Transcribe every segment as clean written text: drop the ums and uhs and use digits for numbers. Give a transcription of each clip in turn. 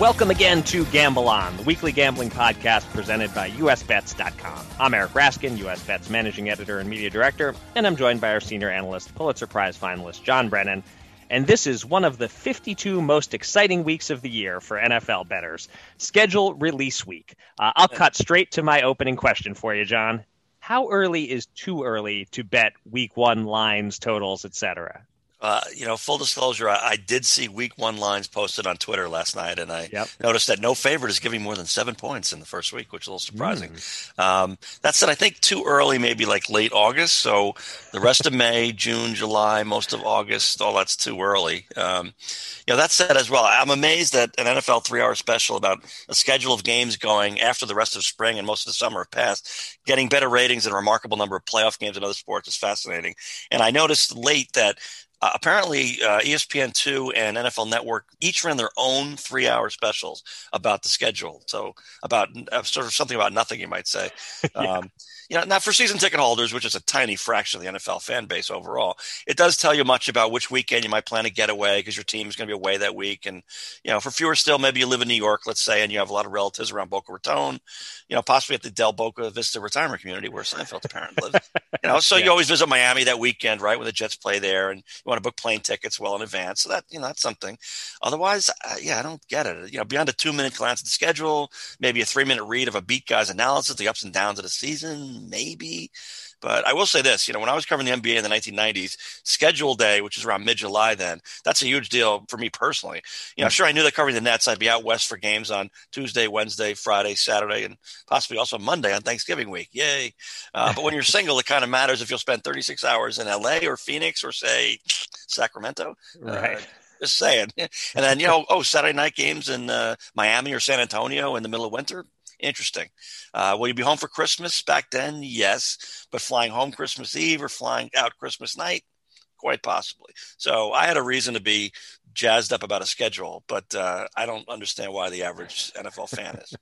Welcome again to Gamble On, the weekly gambling podcast presented by usbets.com. I'm Eric Raskin, USBets managing editor and media director, and I'm joined by our senior analyst, Pulitzer Prize finalist John Brennan. And this is one of the 52 most exciting weeks of the year for NFL bettors, schedule release week. I'll cut straight to my opening question for you, John. How early is too early to bet week one lines, totals, etc.? Full disclosure, I did see week one lines posted on Twitter last night, and I noticed that no favorite is giving more than 7 points in the first week, which is a little surprising. That said, I think too early, maybe like late August. So the rest of May, June, July, most of August, all that's too early. That said as well, I'm amazed that an NFL 3-hour special about a schedule of games going after the rest of spring and most of the summer have passed, getting better ratings and a remarkable number of playoff games in other sports is fascinating. And I noticed late that Apparently, ESPN2 and NFL Network each ran their own 3-hour specials about the schedule. So about sort of something about nothing, you might say. Not for season ticket holders, which is a tiny fraction of the NFL fan base overall. It does tell you much about which weekend you might plan a getaway because your team is going to be away that week. And, for fewer still, maybe you live in New York, let's say, and you have a lot of relatives around Boca Raton, possibly at the Del Boca Vista retirement community where Seinfeld's parent lives. You always visit Miami that weekend, right, when the Jets play there, and you want to book plane tickets well in advance. So that, that's something. Otherwise, I don't get it. Beyond a 2-minute glance at the schedule, maybe a 3-minute read of a beat guy's analysis, the ups and downs of the season, maybe. But I will say this, when I was covering the NBA in the 1990s, schedule day, which is around mid-July then, that's a huge deal for me personally. Sure, I knew that covering the Nets, I'd be out west for games on Tuesday, Wednesday, Friday, Saturday, and possibly also Monday on Thanksgiving week. Yay. But when you're single, it kind of matters if you'll spend 36 hours in LA or Phoenix or, say, Sacramento. Right. Just saying. And then, Saturday night games in Miami or San Antonio in the middle of winter. Interesting. Will you be home for Christmas back then? Yes. But flying home Christmas Eve or flying out Christmas night? Quite possibly. So I had a reason to be jazzed up about a schedule, but I don't understand why the average NFL fan is.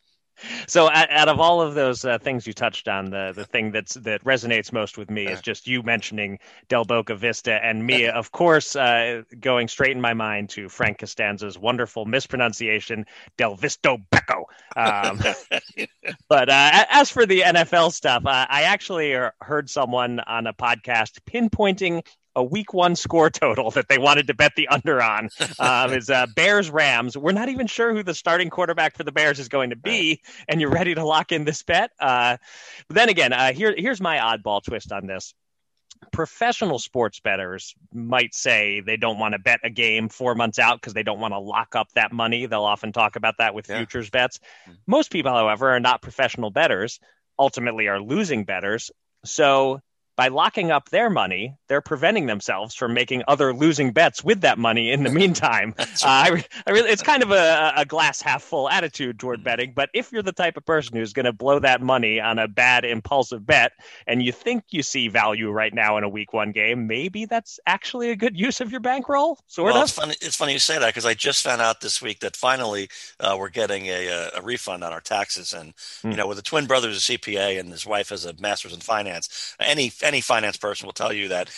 So out of all of those things you touched on, the thing that resonates most with me is just you mentioning Del Boca Vista and me, of course, going straight in my mind to Frank Costanza's wonderful mispronunciation, Del Visto Becco. But as for the NFL stuff, I actually heard someone on a podcast pinpointing a week one score total that they wanted to bet the under on is Bears Rams. We're not even sure who the starting quarterback for the Bears is going to be. And you're ready to lock in this bet. But then again, here's my oddball twist on this. Professional sports bettors might say they don't want to bet a game 4 months out because they don't want to lock up that money. They'll often talk about that with futures bets. Most people, however, are not professional bettors, ultimately are losing bettors. So by locking up their money, they're preventing themselves from making other losing bets with that money in the meantime. It's kind of a glass half full attitude toward betting. But if you're the type of person who's going to blow that money on a bad impulsive bet and you think you see value right now in a week one game, maybe that's actually a good use of your bankroll. Sort of. It's funny you say that because I just found out this week that finally we're getting a refund on our taxes. And, with the twin brother is a CPA and his wife has a master's in finance, any finance person will tell you that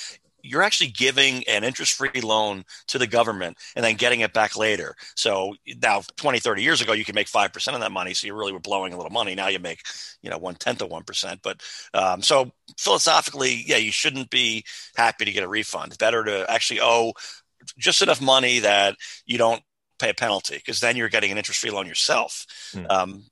you're actually giving an interest-free loan to the government and then getting it back later. So now 20, 30 years ago, you could make 5% of that money. So you really were blowing a little money. Now you make, 1/10 of 1%. But so philosophically, you shouldn't be happy to get a refund. It's better to actually owe just enough money that you don't pay a penalty because then you're getting an interest-free loan yourself.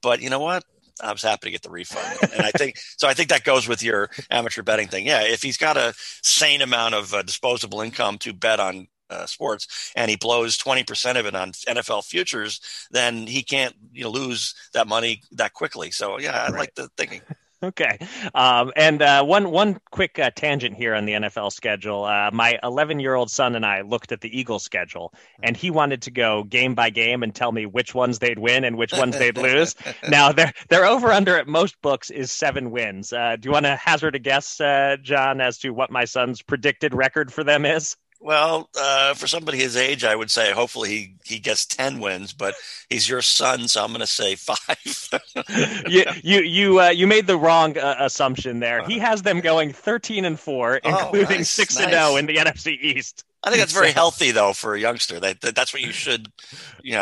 But you know what? I was happy to get the refund. And I think that goes with your amateur betting thing. Yeah. If he's got a sane amount of disposable income to bet on sports and he blows 20% of it on NFL futures, then he can't lose that money that quickly. So, I like the thinking. Okay. And one quick tangent here on the NFL schedule. My 11-year-old son and I looked at the Eagles schedule, and he wanted to go game by game and tell me which ones they'd win and which ones they'd lose. Now, their over-under at most books is 7 wins. Do you want to hazard a guess, John, as to what my son's predicted record for them is? Well, for somebody his age, I would say hopefully he gets 10 wins, but he's your son, so I'm going to say 5. You made the wrong assumption there. He has them going 13-4, including 6-0 in the NFC East. I think that's very healthy, though, for a youngster. That's what you should, you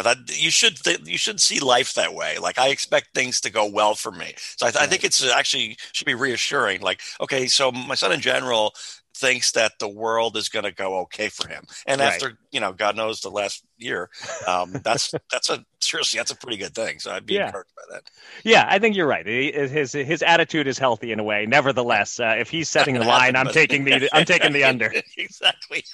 should see life that way. Like, I expect things to go well for me, so I think it's actually should be reassuring. Like, okay, so my son in general thinks that the world is going to go okay for him. And after, God knows the last year, that's a pretty good thing. So I'd be encouraged by that. Yeah, I think you're right. His attitude is healthy in a way. Nevertheless, if he's setting the line, I'm taking the under. Exactly.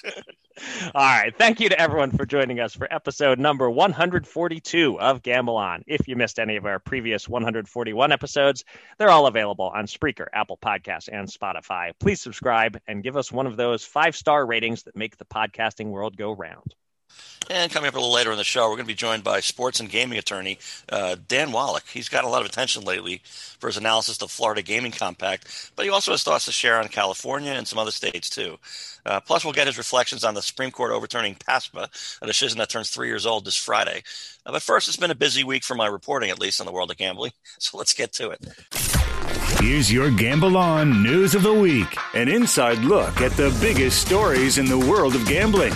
All right. Thank you to everyone for joining us for episode number 142 of Gamble On. If you missed any of our previous 141 episodes, they're all available on Spreaker, Apple Podcasts, and Spotify. Please subscribe and give us one of those 5-star ratings that make the podcasting world go round. And coming up a little later in the show, we're going to be joined by sports and gaming attorney Dan Wallach. He's gotten a lot of attention lately for his analysis of the Florida Gaming Compact, but he also has thoughts to share on California and some other states, too. Plus, we'll get his reflections on the Supreme Court overturning PASPA, a decision that turns 3 years old this Friday. But first, it's been a busy week for my reporting, at least, on the world of gambling. So let's get to it. Here's your Gamble On News of the Week, an inside look at the biggest stories in the world of gambling.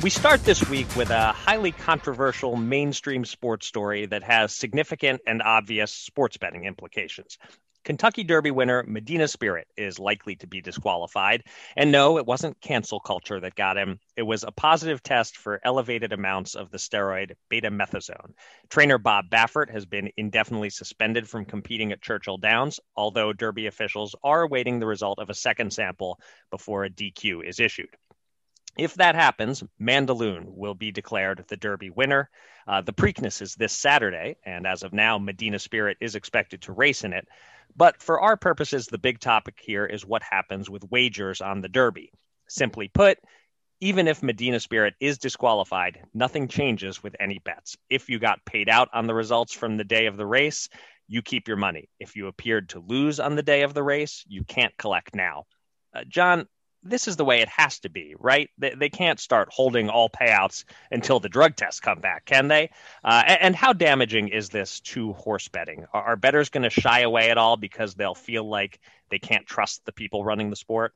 We start this week with a highly controversial mainstream sports story that has significant and obvious sports betting implications. Kentucky Derby winner Medina Spirit is likely to be disqualified. And no, it wasn't cancel culture that got him. It was a positive test for elevated amounts of the steroid betamethasone. Trainer Bob Baffert has been indefinitely suspended from competing at Churchill Downs, although Derby officials are awaiting the result of a second sample before a DQ is issued. If that happens, Mandaloon will be declared the Derby winner. The Preakness is this Saturday, and as of now, Medina Spirit is expected to race in it. But for our purposes, the big topic here is what happens with wagers on the Derby. Simply put, even if Medina Spirit is disqualified, nothing changes with any bets. If you got paid out on the results from the day of the race, you keep your money. If you appeared to lose on the day of the race, you can't collect now. John, this is the way it has to be, right? They can't start holding all payouts until the drug tests come back, can they? And how damaging is this to horse betting? Are bettors going to shy away at all because they'll feel like they can't trust the people running the sport?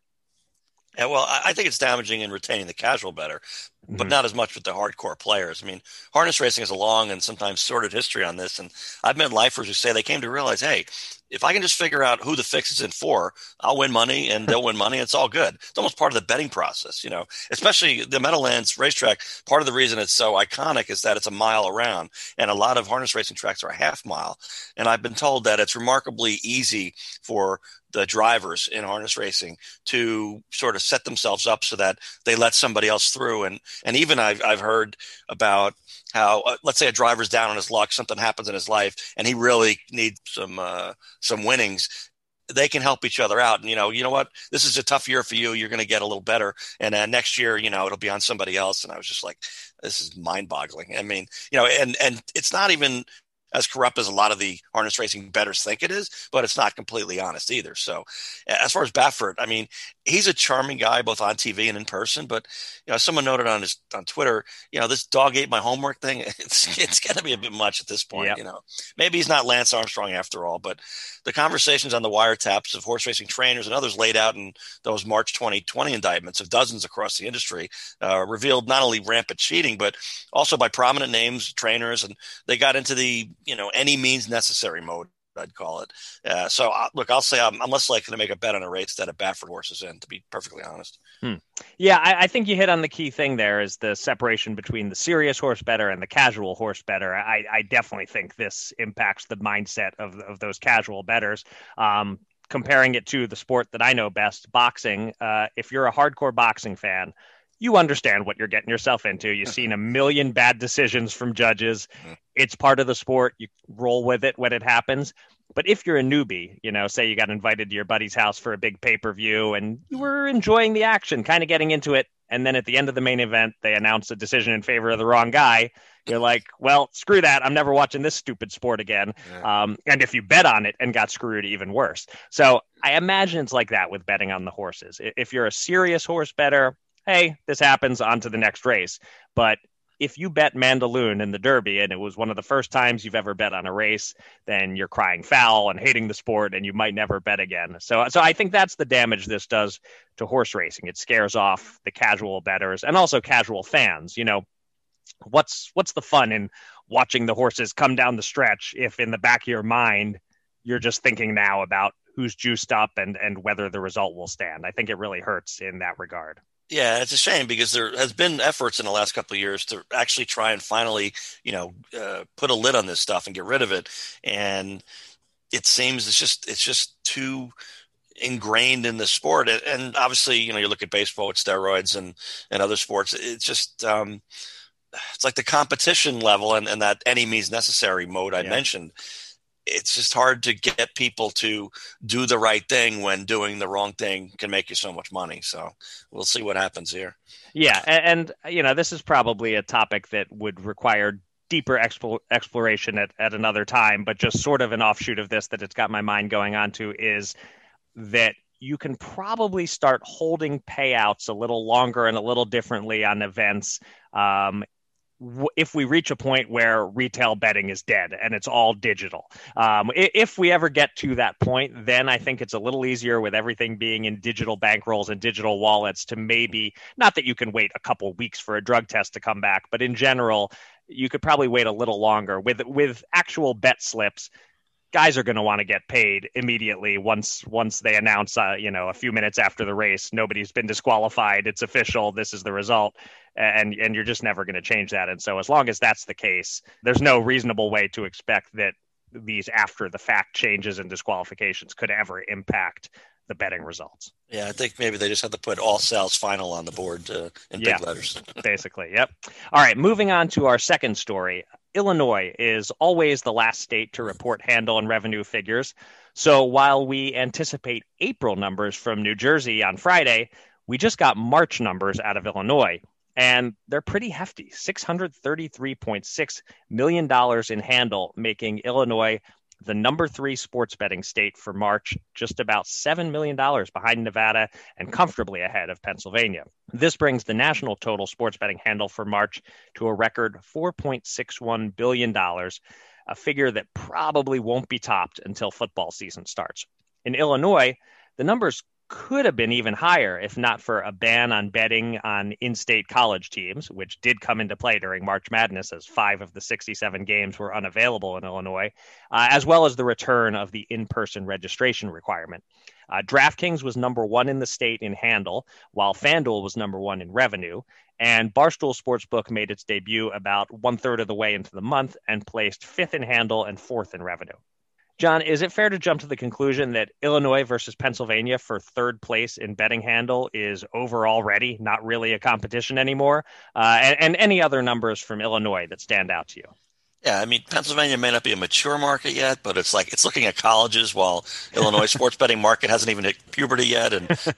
Yeah, well, I think it's damaging in retaining the casual better, but not as much with the hardcore players. I mean, harness racing has a long and sometimes sordid history on this, and I've met lifers who say they came to realize, hey, if I can just figure out who the fix is in for, I'll win money and they'll win money. It's all good. It's almost part of the betting process, especially the Meadowlands racetrack. Part of the reason it's so iconic is that it's a mile around, and a lot of harness racing tracks are a half mile. And I've been told that it's remarkably easy for the drivers in harness racing to sort of set themselves up so that they let somebody else through. And even I've heard about how, let's say a driver's down on his luck, something happens in his life, and he really needs some winnings. They can help each other out. And, you know what? This is a tough year for you. You're going to get a little better. And next year, it'll be on somebody else. And I was just like, this is mind boggling. I mean, and it's not even as corrupt as a lot of the harness racing bettors think it is, but it's not completely honest either. So as far as Baffert, I mean, he's a charming guy, both on TV and in person, but someone noted on Twitter, this dog ate my homework thing. It's going to be a bit much at this point, Maybe he's not Lance Armstrong after all, but the conversations on the wiretaps of horse racing trainers and others laid out in those March 2020 indictments of dozens across the industry revealed not only rampant cheating, but also by prominent names, trainers, and they got into the any means necessary mode, I'd call it. I'll say I'm less likely to make a bet on a race that a Baffert horse is in, to be perfectly honest. Yeah, I think you hit on the key thing there is the separation between the serious horse bettor and the casual horse bettor. I definitely think this impacts the mindset of those casual bettors. Comparing it to the sport that I know best, boxing, if you're a hardcore boxing fan, you understand what you're getting yourself into. You've seen a million bad decisions from judges. It's part of the sport. You roll with it when it happens. But if you're a newbie, you know, say you got invited to your buddy's house for a big pay-per-view and you were enjoying the action, kind of getting into it. And then at the end of the main event, they announce a decision in favor of the wrong guy. You're like, well, screw that. I'm never watching this stupid sport again. Yeah. And if you bet on it and got screwed, even worse. So I imagine it's like that with betting on the horses. If you're a serious horse bettor, hey, this happens, on to the next race. But if you bet Mandaloon in the Derby and it was one of the first times you've ever bet on a race, then you're crying foul and hating the sport and you might never bet again. So I think that's the damage this does to horse racing. It scares off the casual bettors and also casual fans. You know, what's the fun in watching the horses come down the stretch if in the back of your mind, you're just thinking now about who's juiced up and whether the result will stand. I think it really hurts in that regard. Yeah, it's a shame because there has been efforts in the last couple of years to actually try and finally, you know, put a lid on this stuff and get rid of it. And it seems it's just too ingrained in the sport. And obviously, you know, you look at baseball with steroids and other sports. It's just it's like the competition level and that any means necessary mode I mentioned. It's just hard to get people to do the right thing when doing the wrong thing can make you so much money. So we'll see what happens here. Yeah. And you know, this is probably a topic that would require deeper exploration at another time, but just sort of an offshoot of this that it's got my mind going on to is that you can probably start holding payouts a little longer and a little differently on events. If we reach a point where retail betting is dead and it's all digital, if we ever get to that point, then I think it's a little easier with everything being in digital bankrolls and digital wallets to maybe, not that you can wait a couple weeks for a drug test to come back, but in general, you could probably wait a little longer with actual bet slips. Guys are going to want to get paid immediately once they announce, you know, a few minutes after the race, nobody's been disqualified. It's official. This is the result. And you're just never going to change that. And so as long as that's the case, there's no reasonable way to expect that these after the fact changes and disqualifications could ever impact the betting results. Yeah, I think maybe they just have to put all sales final on the board in big letters. Basically, yep. All right, moving on to our second story. Illinois is always the last state to report handle and revenue figures. So while we anticipate April numbers from New Jersey on Friday, we just got March numbers out of Illinois, and they're pretty hefty. $633.6 million in handle, making Illinois the number 3 sports betting state for March, just about $7 million behind Nevada and comfortably ahead of Pennsylvania. This brings the national total sports betting handle for March to a record $4.61 billion, a figure that probably won't be topped until football season starts. In Illinois, the numbers could have been even higher if not for a ban on betting on in-state college teams, which did come into play during March Madness as 5 of the 67 games were unavailable in Illinois, as well as the return of the in-person registration requirement. DraftKings was number 1 in the state in handle, while FanDuel was number 1 in revenue, and Barstool Sportsbook made its debut about 1/3 of the way into the month and placed 5th in handle and 4th in revenue. John, is it fair to jump to the conclusion that Illinois versus Pennsylvania for third place in betting handle is over already, not really a competition anymore? And any other numbers from Illinois that stand out to you? Yeah, I mean, Pennsylvania may not be a mature market yet, but it's looking at colleges while Illinois sports betting market hasn't even hit puberty yet,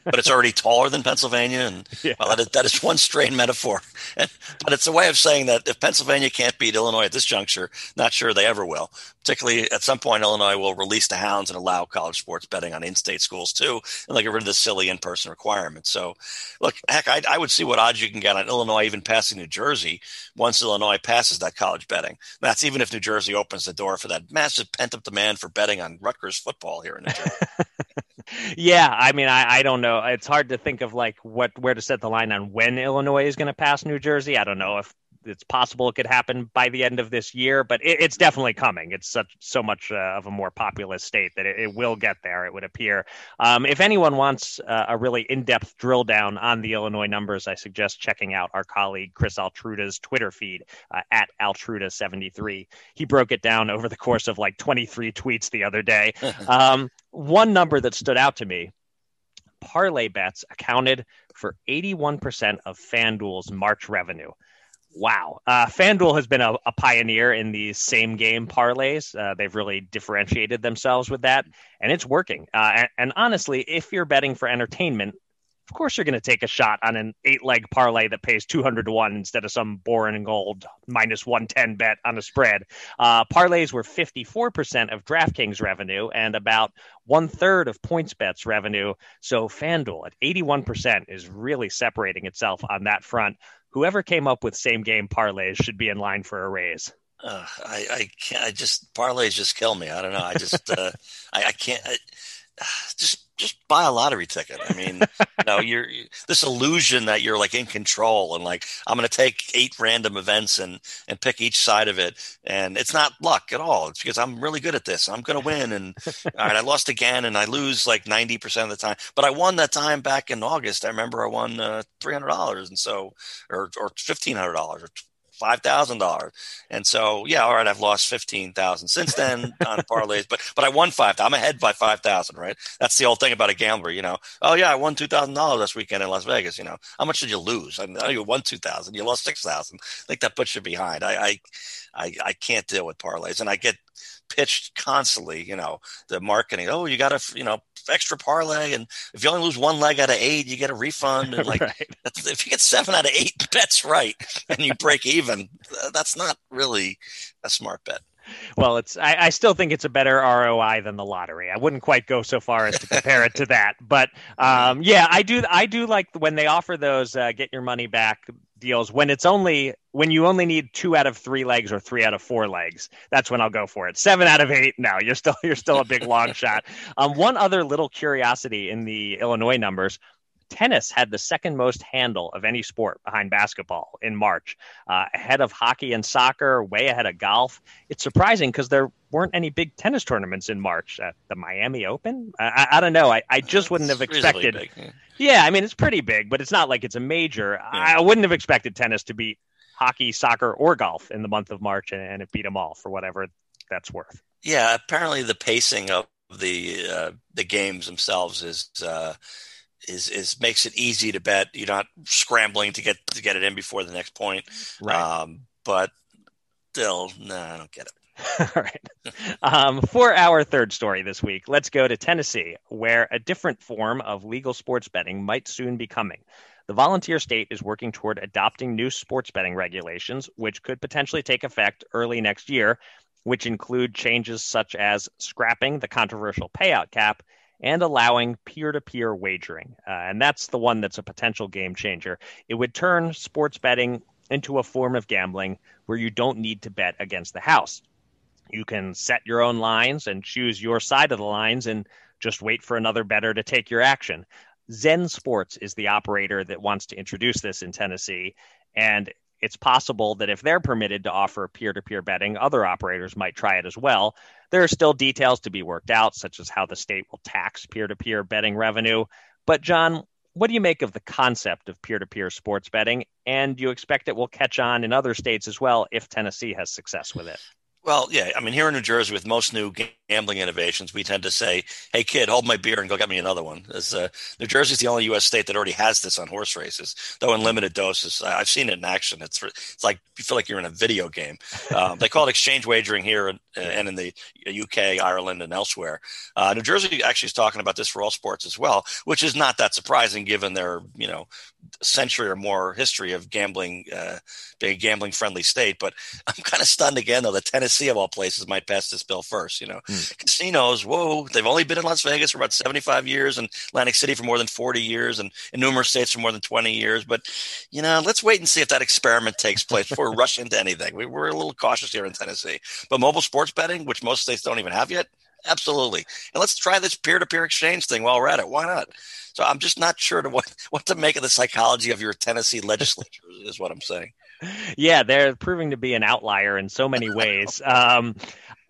but it's already taller than Pennsylvania. And well, that is one strained metaphor. But it's a way of saying that if Pennsylvania can't beat Illinois at this juncture, not sure they ever will. Particularly at some point, Illinois will release the hounds and allow college sports betting on in-state schools too, and they'll get rid of the silly in-person requirement. So look, heck, I would see what odds you can get on Illinois even passing New Jersey once Illinois passes that college betting. That's even if New Jersey opens the door for that massive pent-up demand for betting on Rutgers football here in New Jersey. Yeah, I mean, I don't know. It's hard to think of like where to set the line on when Illinois is going to pass New Jersey. I don't know if it's possible it could happen by the end of this year, but it's definitely coming. It's so much of a more populous state that it will get there, it would appear. If anyone wants a really in-depth drill down on the Illinois numbers, I suggest checking out our colleague Chris Altruda's Twitter feed at Altruda73. He broke it down over the course of like 23 tweets the other day. One number that stood out to me, parlay bets accounted for 81% of FanDuel's March revenue. Wow. FanDuel has been a pioneer in these same game parlays. They've really differentiated themselves with that, and it's working. And honestly, if you're betting for entertainment, of course you're going to take a shot on an 8-leg parlay that pays 200 to 1 instead of some boring old minus 110 bet on a spread. Parlays were 54% of DraftKings revenue and about 1/3 of PointsBet's revenue. So FanDuel at 81% is really separating itself on that front. Whoever came up with same game parlays should be in line for a raise. I can't. I just parlays just kill me. I don't know. I just I can't. Just buy a lottery ticket. I mean, no, you're this illusion that you're like in control and like, I'm going to take 8 random events and pick each side of it. And it's not luck at all. It's because I'm really good at this. I'm going to win. And all right, I lost again and I lose like 90% of the time, but I won that time back in August. I remember I won $300 and so, or $1,500 or $5,000. And so, yeah, all right, I've lost 15,000 since then on parlays, but I won 5,000. I'm ahead by 5,000, right? That's the old thing about a gambler, you know. Oh yeah, I won $2,000 this weekend in Las Vegas, you know. How much did you lose? I mean, you won 2,000, you lost 6,000. I think that puts you behind. I can't deal with parlays, and I get pitched constantly, you know, the marketing. Oh, you got to, you know, extra parlay, and if you only lose 1 leg out of 8, you get a refund. And like, right. If you get 7 out of 8 bets right and you break even, that's not really a smart bet. Well, I still think it's a better ROI than the lottery. I wouldn't quite go so far as to compare it to that, but yeah, I do like when they offer those get your money back deals when you only need 2 out of 3 legs or 3 out of 4 legs. That's when I'll go for it. 7 out of 8. No, you're still a big long shot. One other little curiosity in the Illinois numbers. Tennis had the second most handle of any sport behind basketball in March, ahead of hockey and soccer, way ahead of golf. It's surprising because there weren't any big tennis tournaments in March. The Miami Open? I don't know. I just wouldn't have expected. Really big, yeah, I mean, it's pretty big, but it's not like it's a major. Yeah. I wouldn't have expected tennis to beat hockey, soccer, or golf in the month of March, and it beat them all for whatever that's worth. Yeah, apparently the pacing of the games themselves is makes it easy to bet. You're not scrambling to get it in before the next point. Right. But still, no, I don't get it. All right. For our third story this week, let's go to Tennessee, where a different form of legal sports betting might soon be coming. The volunteer state is working toward adopting new sports betting regulations, which could potentially take effect early next year, which include changes such as scrapping the controversial payout cap and allowing peer-to-peer wagering. And that's the one that's a potential game changer. It would turn sports betting into a form of gambling where you don't need to bet against the house. You can set your own lines and choose your side of the lines and just wait for another bettor to take your action. Zen Sports is the operator that wants to introduce this in Tennessee, and it's possible that if they're permitted to offer peer-to-peer betting, other operators might try it as well. There are still details to be worked out, such as how the state will tax peer-to-peer betting revenue. But John, what do you make of the concept of peer-to-peer sports betting? And do you expect it will catch on in other states as well if Tennessee has success with it? Well, yeah, I mean, here in New Jersey, with most new gambling innovations, we tend to say, hey, kid, hold my beer and go get me another one. New Jersey is the only U.S. state that already has this on horse races, though in limited doses. I've seen it in action. It's like you feel like you're in a video game. They call it exchange wagering here and in the U.K., Ireland, and elsewhere. New Jersey actually is talking about this for all sports as well, which is not that surprising given their, you know, century or more history of gambling, being a gambling-friendly state. But I'm kind of stunned again, though, that Tennessee of all places might pass this bill first, you know. Casinos, whoa, they've only been in Las Vegas for about 75 years and Atlantic City for more than 40 years and in numerous states for more than 20 years. But, you know, let's wait and see if that experiment takes place before we rush into anything. We're a little cautious here in Tennessee. But mobile sports betting, which most states don't even have yet, absolutely. And let's try this peer-to-peer exchange thing while we're at it. Why not? So I'm just not sure what to make of the psychology of your Tennessee legislature is what I'm saying. Yeah, they're proving to be an outlier in so many ways.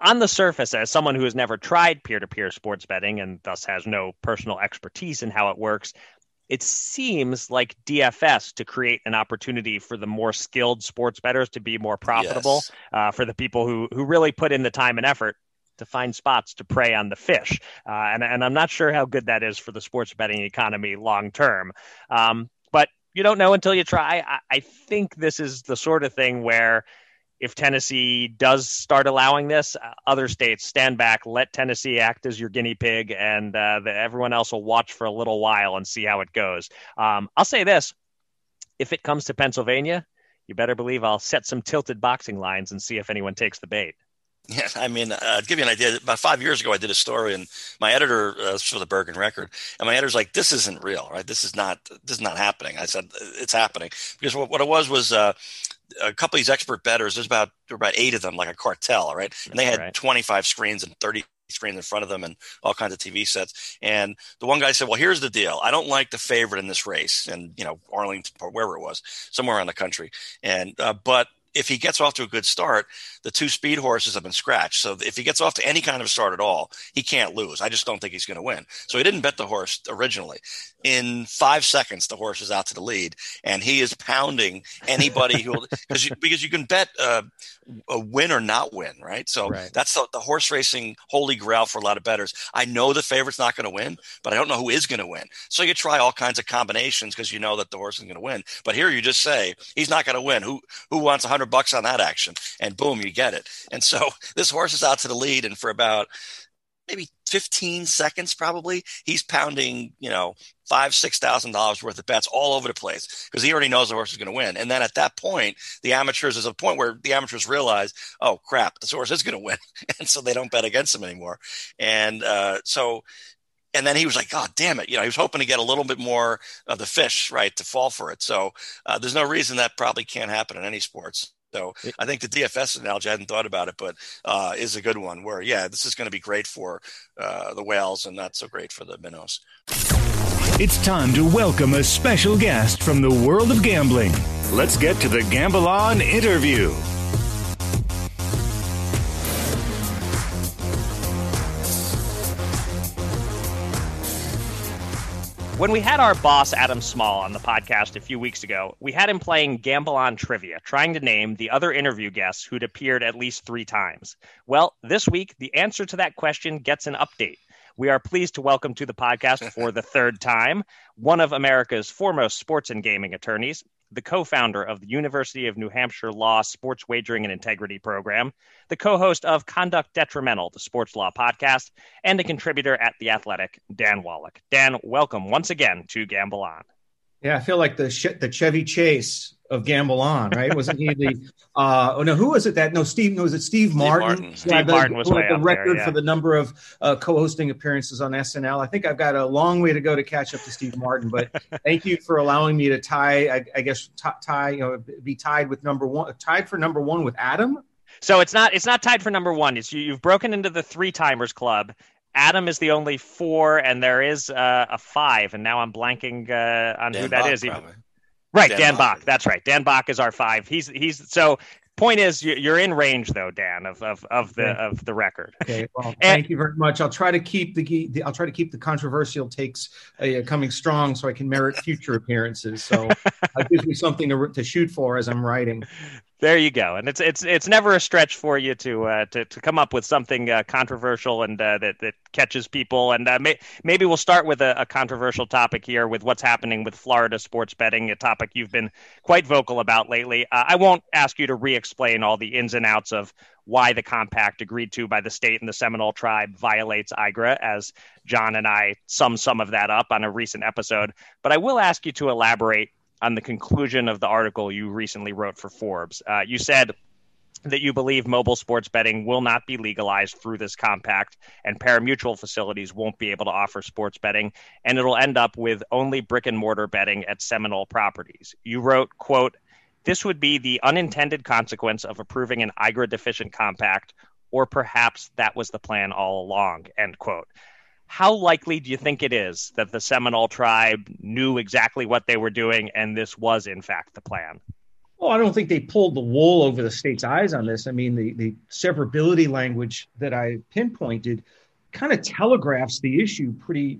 On the surface, as someone who has never tried peer-to-peer sports betting and thus has no personal expertise in how it works, it seems like DFS to create an opportunity for the more skilled sports bettors to be more profitable, yes, for the people who really put in the time and effort to find spots to prey on the fish. And I'm not sure how good that is for the sports betting economy long term. But you don't know until you try. I think this is the sort of thing where if Tennessee does start allowing this, other states stand back, let Tennessee act as your guinea pig, and everyone else will watch for a little while and see how it goes. I'll say this. If it comes to Pennsylvania, you better believe I'll set some tilted boxing lines and see if anyone takes the bait. Yeah, I mean, I'll give you an idea. About 5 years ago, I did a story, and my editor for the Bergen Record, and my editor's like, "This isn't real, right? This is not happening." I said, "It's happening," because what it was a couple of these expert bettors. There were about 8 of them, like a cartel, right? And they had 25 screens and 30 screens in front of them and all kinds of TV sets. And the one guy said, "Well, here's the deal. I don't like the favorite in this race," and Arlington or wherever it was, somewhere around the country, and but. If he gets off to a good start, the 2 speed horses have been scratched. So if he gets off to any kind of start at all, he can't lose. I just don't think he's going to win. So he didn't bet the horse originally. In 5 seconds, the horse is out to the lead, and he is pounding anybody who will – because you can bet a win or not win, right? So that's the horse racing holy grail for a lot of bettors. I know the favorite's not going to win, but I don't know who is going to win. So you try all kinds of combinations because you know that the horse is going to win. But here you just say, he's not going to win. Who wants $100 on that action, and boom, you get it. And so this horse is out to the lead, and for about maybe 15 seconds probably, he's pounding $5,000-$6,000 worth of bets all over the place because he already knows the horse is going to win. And then at that point, the amateurs realize, oh crap, this horse is going to win, and so they don't bet against him anymore. And And then he was like, "God damn it!" He was hoping to get a little bit more of the fish, right, to fall for it. So there's no reason that probably can't happen in any sports. So I think the DFS analogy, I hadn't thought about it, but is a good one. Where this is going to be great for the whales and not so great for the minnows. It's time to welcome a special guest from the world of gambling. Let's get to the Gamble On interview. When we had our boss, Adam Small, on the podcast a few weeks ago, we had him playing Gamble On Trivia, trying to name the other interview guests who'd appeared at least 3 times. Well, this week, the answer to that question gets an update. We are pleased to welcome to the podcast for the 3rd time, one of America's foremost sports and gaming attorneys, the co-founder of the University of New Hampshire Law Sports Wagering and Integrity Program, the co-host of Conduct Detrimental, the Sports Law Podcast, and a contributor at The Athletic, Dan Wallach. Dan, welcome once again to Gamble On. Yeah, I feel like the Chevy Chase of Gamble On, right? Wasn't he the who was it that? No, Steve Martin? Steve Martin was way up the record there, for the number of co-hosting appearances on SNL. I think I've got a long way to go to catch up to Steve Martin, but thank you for allowing me to be tied with number one with Adam. So it's not tied for number one. It's you've broken into the 3-timers club. Adam is the only 4, and there is a 5, and now I'm blanking on Dan who that Bach, is. Probably. Right, Dan Bach. That's right. Dan Bach is our 5. He's so. Point is, you're in range though, Dan, of the record. Okay. Well, thank you very much. I'll try to keep the controversial takes coming strong, so I can merit future appearances. So that gives me something to shoot for as I'm writing. There you go, and it's never a stretch for you to come up with something controversial and that catches people. And maybe we'll start with a controversial topic here with what's happening with Florida sports betting, a topic you've been quite vocal about lately. I won't ask you to re-explain all the ins and outs of why the compact agreed to by the state and the Seminole tribe violates IGRA, as John and I sum some of that up on a recent episode. But I will ask you to elaborate on the conclusion of the article you recently wrote for Forbes. You said that you believe mobile sports betting will not be legalized through this compact, and pari-mutuel facilities won't be able to offer sports betting, and it'll end up with only brick-and-mortar betting at Seminole properties. You wrote, quote, "This would be the unintended consequence of approving an IGRA-deficient compact, or perhaps that was the plan all along," end quote. How likely do you think it is that the Seminole tribe knew exactly what they were doing and this was, in fact, the plan? Well, I don't think they pulled the wool over the state's eyes on this. I mean, the severability language that I pinpointed kind of telegraphs the issue pretty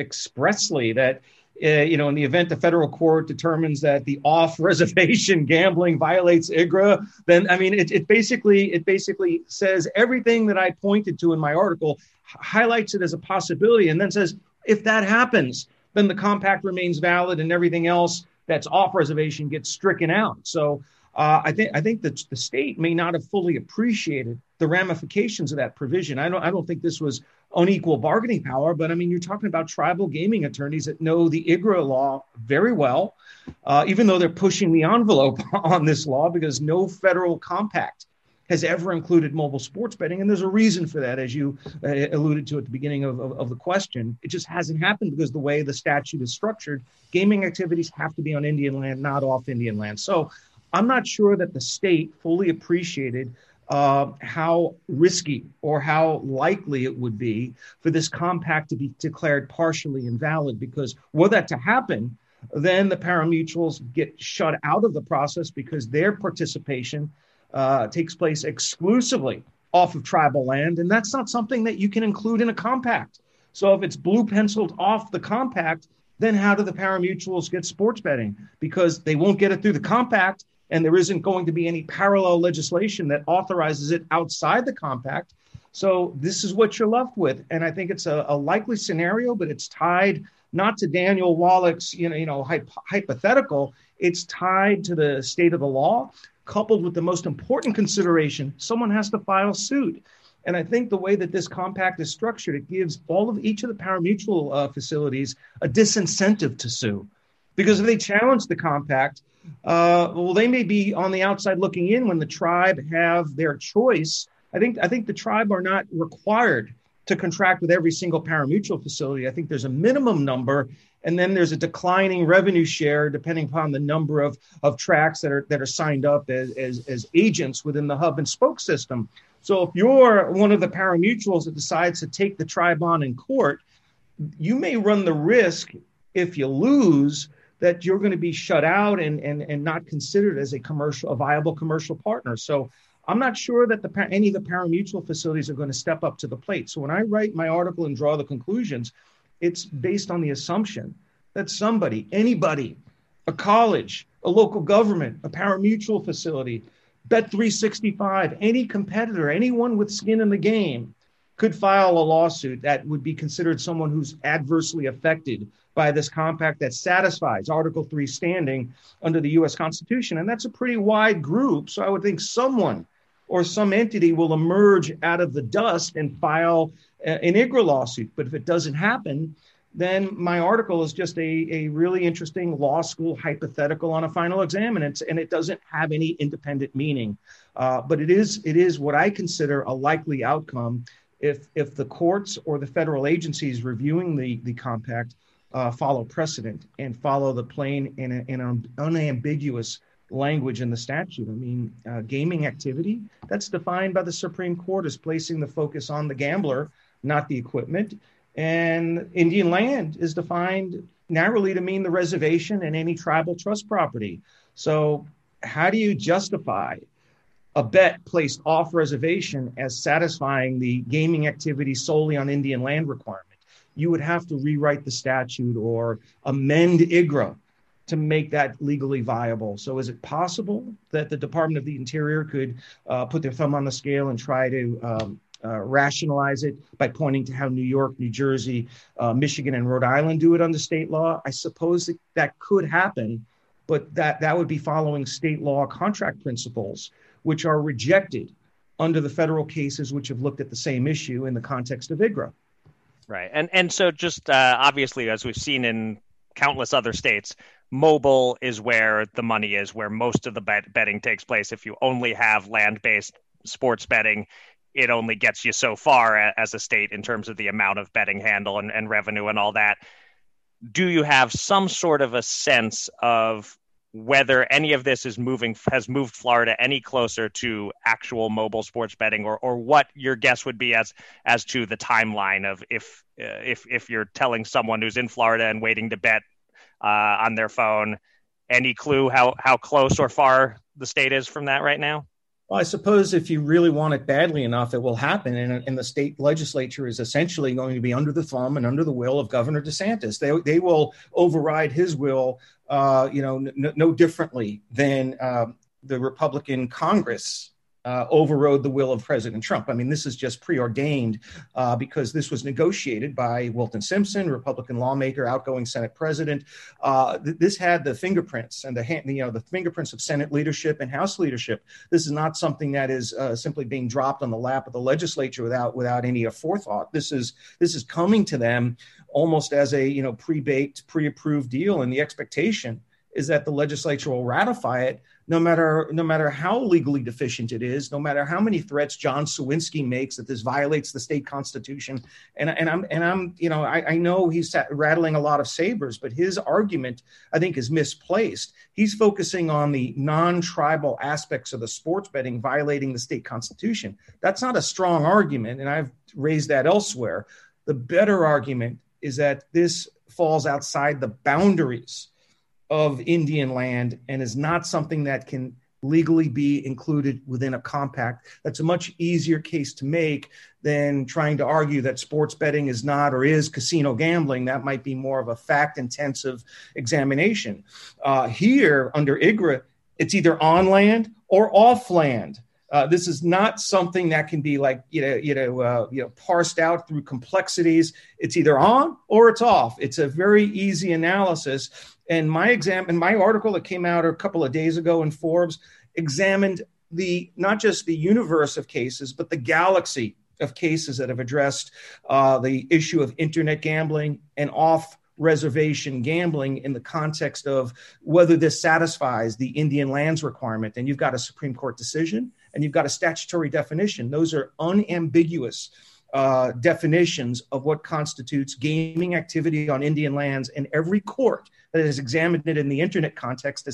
expressly, that in the event the federal court determines that the off-reservation gambling violates IGRA, then, I mean, it basically says everything that I pointed to in my article, highlights it as a possibility, and then says, if that happens, then the compact remains valid and everything else that's off-reservation gets stricken out. So I think that the state may not have fully appreciated the ramifications of that provision. I don't think this was unequal bargaining power, but I mean, you're talking about tribal gaming attorneys that know the IGRA law very well, even though they're pushing the envelope on this law because no federal compact has ever included mobile sports betting. And there's a reason for that, as you alluded to at the beginning of the question. It just hasn't happened because the way the statute is structured, gaming activities have to be on Indian land, not off Indian land. So I'm not sure that the state fully appreciated how risky or how likely it would be for this compact to be declared partially invalid, because were that to happen, then the paramutuals get shut out of the process because their participation takes place exclusively off of tribal land. And that's not something that you can include in a compact. So if it's blue penciled off the compact, then how do the paramutuals get sports betting? Because they won't get it through the compact, and there isn't going to be any parallel legislation that authorizes it outside the compact. So this is what you're left with. And I think it's a likely scenario, but it's tied not to Daniel Wallach's hypothetical. It's tied to the state of the law, coupled with the most important consideration, someone has to file suit. And I think the way that this compact is structured, it gives each of the paramutual facilities a disincentive to sue. Because if they challenge the compact, they may be on the outside looking in when the tribe have their choice. I think the tribe are not required to contract with every single paramutual facility. I think there's a minimum number, and then there's a declining revenue share depending upon the number of tracks that are signed up as agents within the hub and spoke system. So if you're one of the paramutuals that decides to take the tribe on in court, you may run the risk, if you lose, that you're going to be shut out and not considered as a viable commercial partner. So I'm not sure that any of the paramutual facilities are going to step up to the plate. So when I write my article and draw the conclusions, it's based on the assumption that somebody, anybody, a college, a local government, a paramutual facility, Bet365, any competitor, anyone with skin in the game could file a lawsuit that would be considered someone who's adversely affected by this compact that satisfies Article 3 standing under the U.S. Constitution. And that's a pretty wide group. So I would think someone or some entity will emerge out of the dust and file an IGRA lawsuit. But if it doesn't happen, then my article is just a really interesting law school hypothetical on a final exam, and it doesn't have any independent meaning. But it is what I consider a likely outcome if the courts or the federal agencies reviewing the compact follow precedent and follow the plain and unambiguous language in the statute. I mean, gaming activity, that's defined by the Supreme Court as placing the focus on the gambler, not the equipment. And Indian land is defined narrowly to mean the reservation and any tribal trust property. So how do you justify a bet placed off reservation as satisfying the gaming activity solely on Indian land requirement? You would have to rewrite the statute or amend IGRA to make that legally viable. So is it possible that the Department of the Interior could put their thumb on the scale and try to rationalize it by pointing to how New York, New Jersey, Michigan, and Rhode Island do it under state law? I suppose that could happen, but that would be following state law contract principles, which are rejected under the federal cases which have looked at the same issue in the context of IGRA. Right. And so just obviously, as we've seen in countless other states, mobile is where the money is, where most of the betting takes place. If you only have land-based sports betting, it only gets you so far as a state in terms of the amount of betting handle and revenue and all that. Do you have some sort of a sense of whether any of this has moved Florida any closer to actual mobile sports betting, or what your guess would be as to the timeline of if you're telling someone who's in Florida and waiting to bet on their phone, any clue how close or far the state is from that right now? Well, I suppose if you really want it badly enough, it will happen. And the state legislature is essentially going to be under the thumb and under the will of Governor DeSantis. They will override his will, no differently than the Republican Congress overrode the will of President Trump. I mean, this is just preordained because this was negotiated by Wilton Simpson, Republican lawmaker, outgoing Senate president. This had the fingerprints and the fingerprints of Senate leadership and House leadership. This is not something that is simply being dropped on the lap of the legislature without any forethought. This is coming to them almost as a pre-baked, pre-approved deal, and the expectation is that the legislature will ratify it. No matter how legally deficient it is, no matter how many threats John Suwinski makes that this violates the state constitution, I know he's rattling a lot of sabers, but his argument I think is misplaced. He's focusing on the non-tribal aspects of the sports betting violating the state constitution. That's not a strong argument, and I've raised that elsewhere. The better argument is that this falls outside the boundaries of Indian land and is not something that can legally be included within a compact. That's a much easier case to make than trying to argue that sports betting is not or is casino gambling. That might be more of a fact-intensive examination. Here, under IGRA, it's either on land or off land. This is not something that can be parsed out through complexities. It's either on or it's off. It's a very easy analysis. And my article that came out a couple of days ago in Forbes examined not just the universe of cases, but the galaxy of cases that have addressed the issue of internet gambling and off-reservation gambling in the context of whether this satisfies the Indian lands requirement. And you've got a Supreme Court decision and you've got a statutory definition. Those are unambiguous definitions of what constitutes gaming activity on Indian lands, and every court that has examined it in the internet context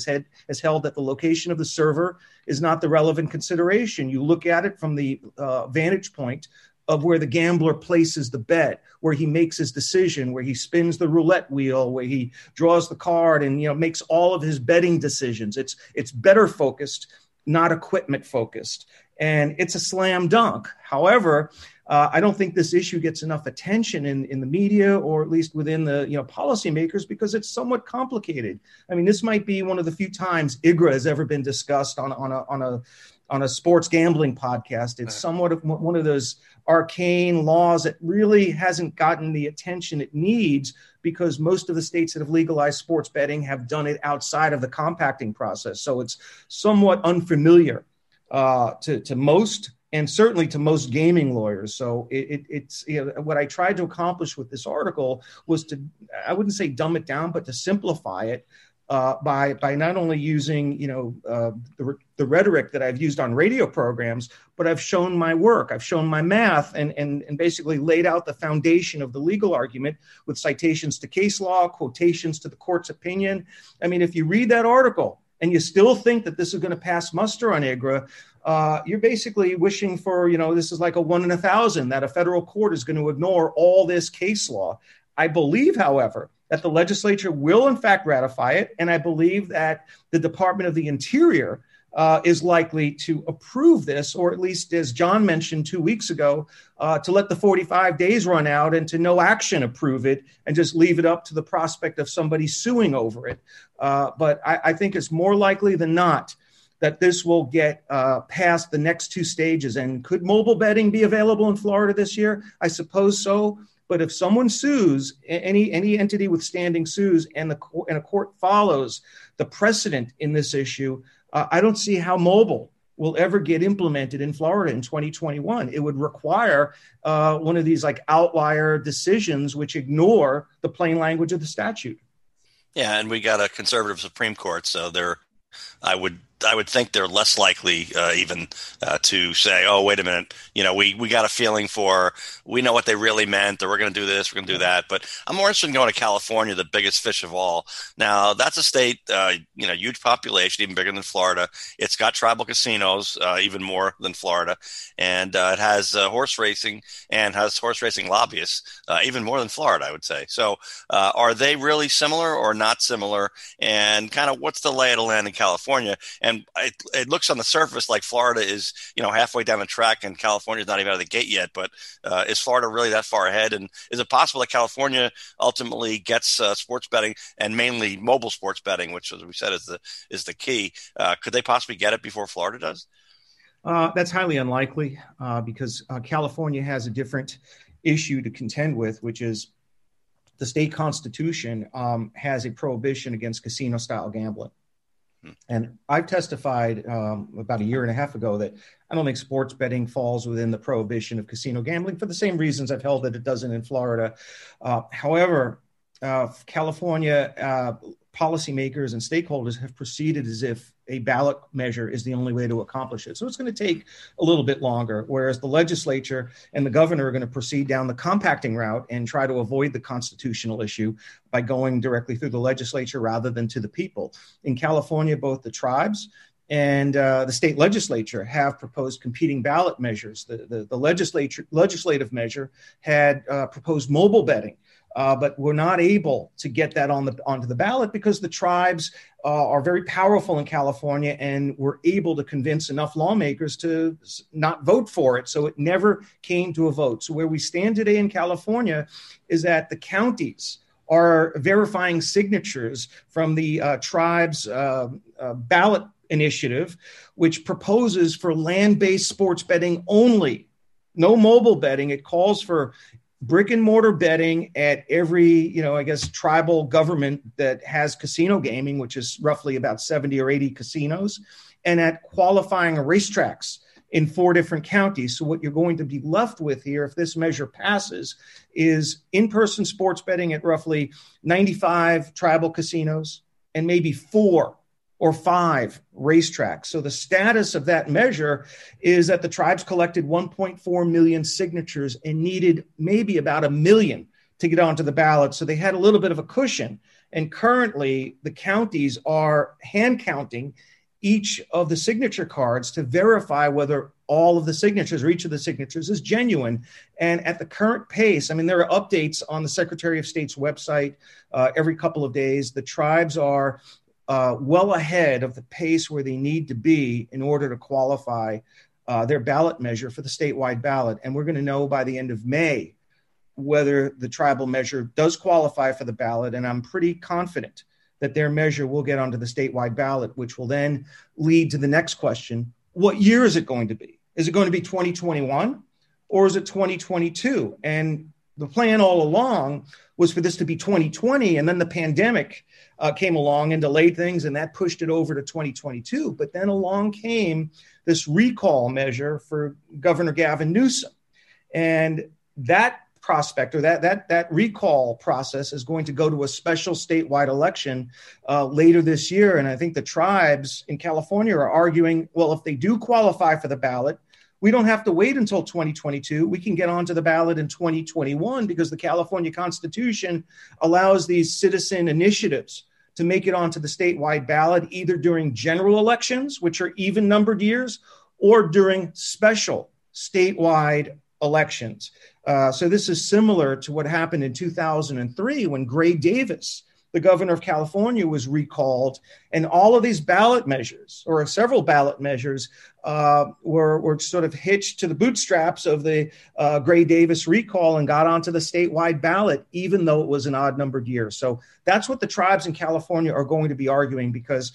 has held that the location of the server is not the relevant consideration. You look at it from the vantage point of where the gambler places the bet, where he makes his decision, where he spins the roulette wheel, where he draws the card, and makes all of his betting decisions. It's better focused, not equipment focused, and it's a slam dunk. However, I don't think this issue gets enough attention in the media, or at least within the policymakers, because it's somewhat complicated. I mean, this might be one of the few times IGRA has ever been discussed on a sports gambling podcast. It's somewhat of one of those arcane laws that really hasn't gotten the attention it needs, because most of the states that have legalized sports betting have done it outside of the compacting process. So it's somewhat unfamiliar to most, and certainly to most gaming lawyers. So it's what I tried to accomplish with this article was to, I wouldn't say dumb it down, but to simplify it by not only using the rhetoric that I've used on radio programs, but I've shown my work, I've shown my math, and basically laid out the foundation of the legal argument with citations to case law, quotations to the court's opinion. I mean, if you read that article and you still think that this is going to pass muster on IGRA, you're basically wishing for, this is like a 1 in 1,000 that a federal court is going to ignore all this case law. I believe, however, that the legislature will in fact ratify it. And I believe that the Department of the Interior is likely to approve this, or at least, as John mentioned 2 weeks ago, to let the 45 days run out and to no action approve it and just leave it up to the prospect of somebody suing over it. But I think it's more likely than not that this will get past the next two stages. And could mobile betting be available in Florida this year? I suppose so. But if someone sues, any entity with standing sues, and a court follows the precedent in this issue, I don't see how mobile will ever get implemented in Florida in 2021. It would require one of these outlier decisions which ignore the plain language of the statute. Yeah, and we got a conservative Supreme Court, so I would think they're less likely even to say, oh, wait a minute, we got a feeling for, we know what they really meant, or we're going to do this, we're going to do that. But I'm more interested in going to California, the biggest fish of all. Now, that's a state, huge population, even bigger than Florida. It's got tribal casinos, even more than Florida. And it has horse racing, and has horse racing lobbyists, even more than Florida, I would say. So are they really similar or not similar? And kind of what's the lay of the land in California? And And it looks on the surface like Florida is, you know, halfway down the track and California's not even out of the gate yet. But is Florida really that far ahead? And is it possible that California ultimately gets sports betting and mainly mobile sports betting, which, as we said, is the key? Could they possibly get it before Florida does? That's highly unlikely because California has a different issue to contend with, which is the state constitution has a prohibition against casino-style gambling. And I've testified about a year and a half ago that I don't think sports betting falls within the prohibition of casino gambling for the same reasons I've held that it doesn't in Florida. However, California policymakers and stakeholders have proceeded as if a ballot measure is the only way to accomplish it. So it's going to take a little bit longer, whereas the legislature and the governor are going to proceed down the compacting route and try to avoid the constitutional issue by going directly through the legislature rather than to the people. In California, both the tribes and the state legislature have proposed competing ballot measures. The legislative measure had proposed mobile betting. But we're not able to get that onto the ballot because the tribes are very powerful in California and were able to convince enough lawmakers to not vote for it. So it never came to a vote. So where we stand today in California is that the counties are verifying signatures from the tribes' ballot initiative, which proposes for land-based sports betting only, no mobile betting. It calls for brick and mortar betting at every, tribal government that has casino gaming, which is roughly about 70 or 80 casinos, and at qualifying racetracks in 4 different counties. So what you're going to be left with here, if this measure passes, is in-person sports betting at roughly 95 tribal casinos and maybe 4 or 5 racetracks. So the status of that measure is that the tribes collected 1.4 million signatures and needed maybe about 1 million to get onto the ballot. So they had a little bit of a cushion. And currently the counties are hand counting each of the signature cards to verify whether all of the signatures or each of the signatures is genuine. And at the current pace, there are updates on the Secretary of State's website every couple of days. The tribes are well ahead of the pace where they need to be in order to qualify their ballot measure for the statewide ballot. And we're going to know by the end of May whether the tribal measure does qualify for the ballot. And I'm pretty confident that their measure will get onto the statewide ballot, which will then lead to the next question. What year is it going to be? Is it going to be 2021 or is it 2022? And the plan all along was for this to be 2020, and then the pandemic came along and delayed things, and that pushed it over to 2022. But then along came this recall measure for Governor Gavin Newsom. And that prospect, or that recall process, is going to go to a special statewide election later this year. And I think the tribes in California are arguing, well, if they do qualify for the ballot, we don't have to wait until 2022. We can get onto the ballot in 2021 because the California Constitution allows these citizen initiatives to make it onto the statewide ballot, either during general elections, which are even numbered years, or during special statewide elections. So this is similar to what happened in 2003 when Gray Davis, the governor of California, was recalled, and all of these ballot measures, or several ballot measures, were sort of hitched to the bootstraps of the Gray Davis recall and got onto the statewide ballot, even though it was an odd numbered year. So that's what the tribes in California are going to be arguing, because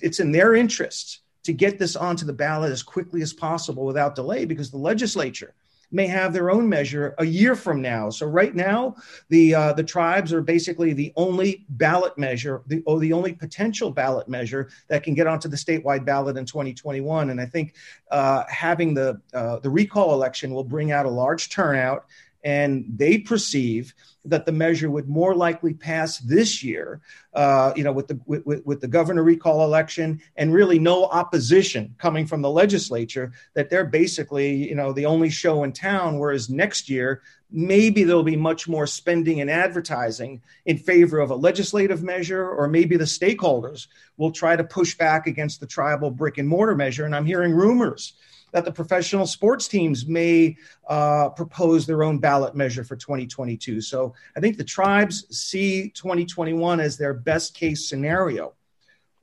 it's in their interest to get this onto the ballot as quickly as possible without delay, because the legislature may have their own measure a year from now. So right now, the tribes are basically the only ballot measure, the only potential ballot measure that can get onto the statewide ballot in 2021. And I think having the recall election will bring out a large turnout, and they perceive that the measure would more likely pass this year, with the governor recall election and really no opposition coming from the legislature, that they're basically, the only show in town, whereas next year, maybe there'll be much more spending and advertising in favor of a legislative measure, or maybe the stakeholders will try to push back against the tribal brick and mortar measure. And I'm hearing rumors that the professional sports teams may propose their own ballot measure for 2022. So I think the tribes see 2021 as their best case scenario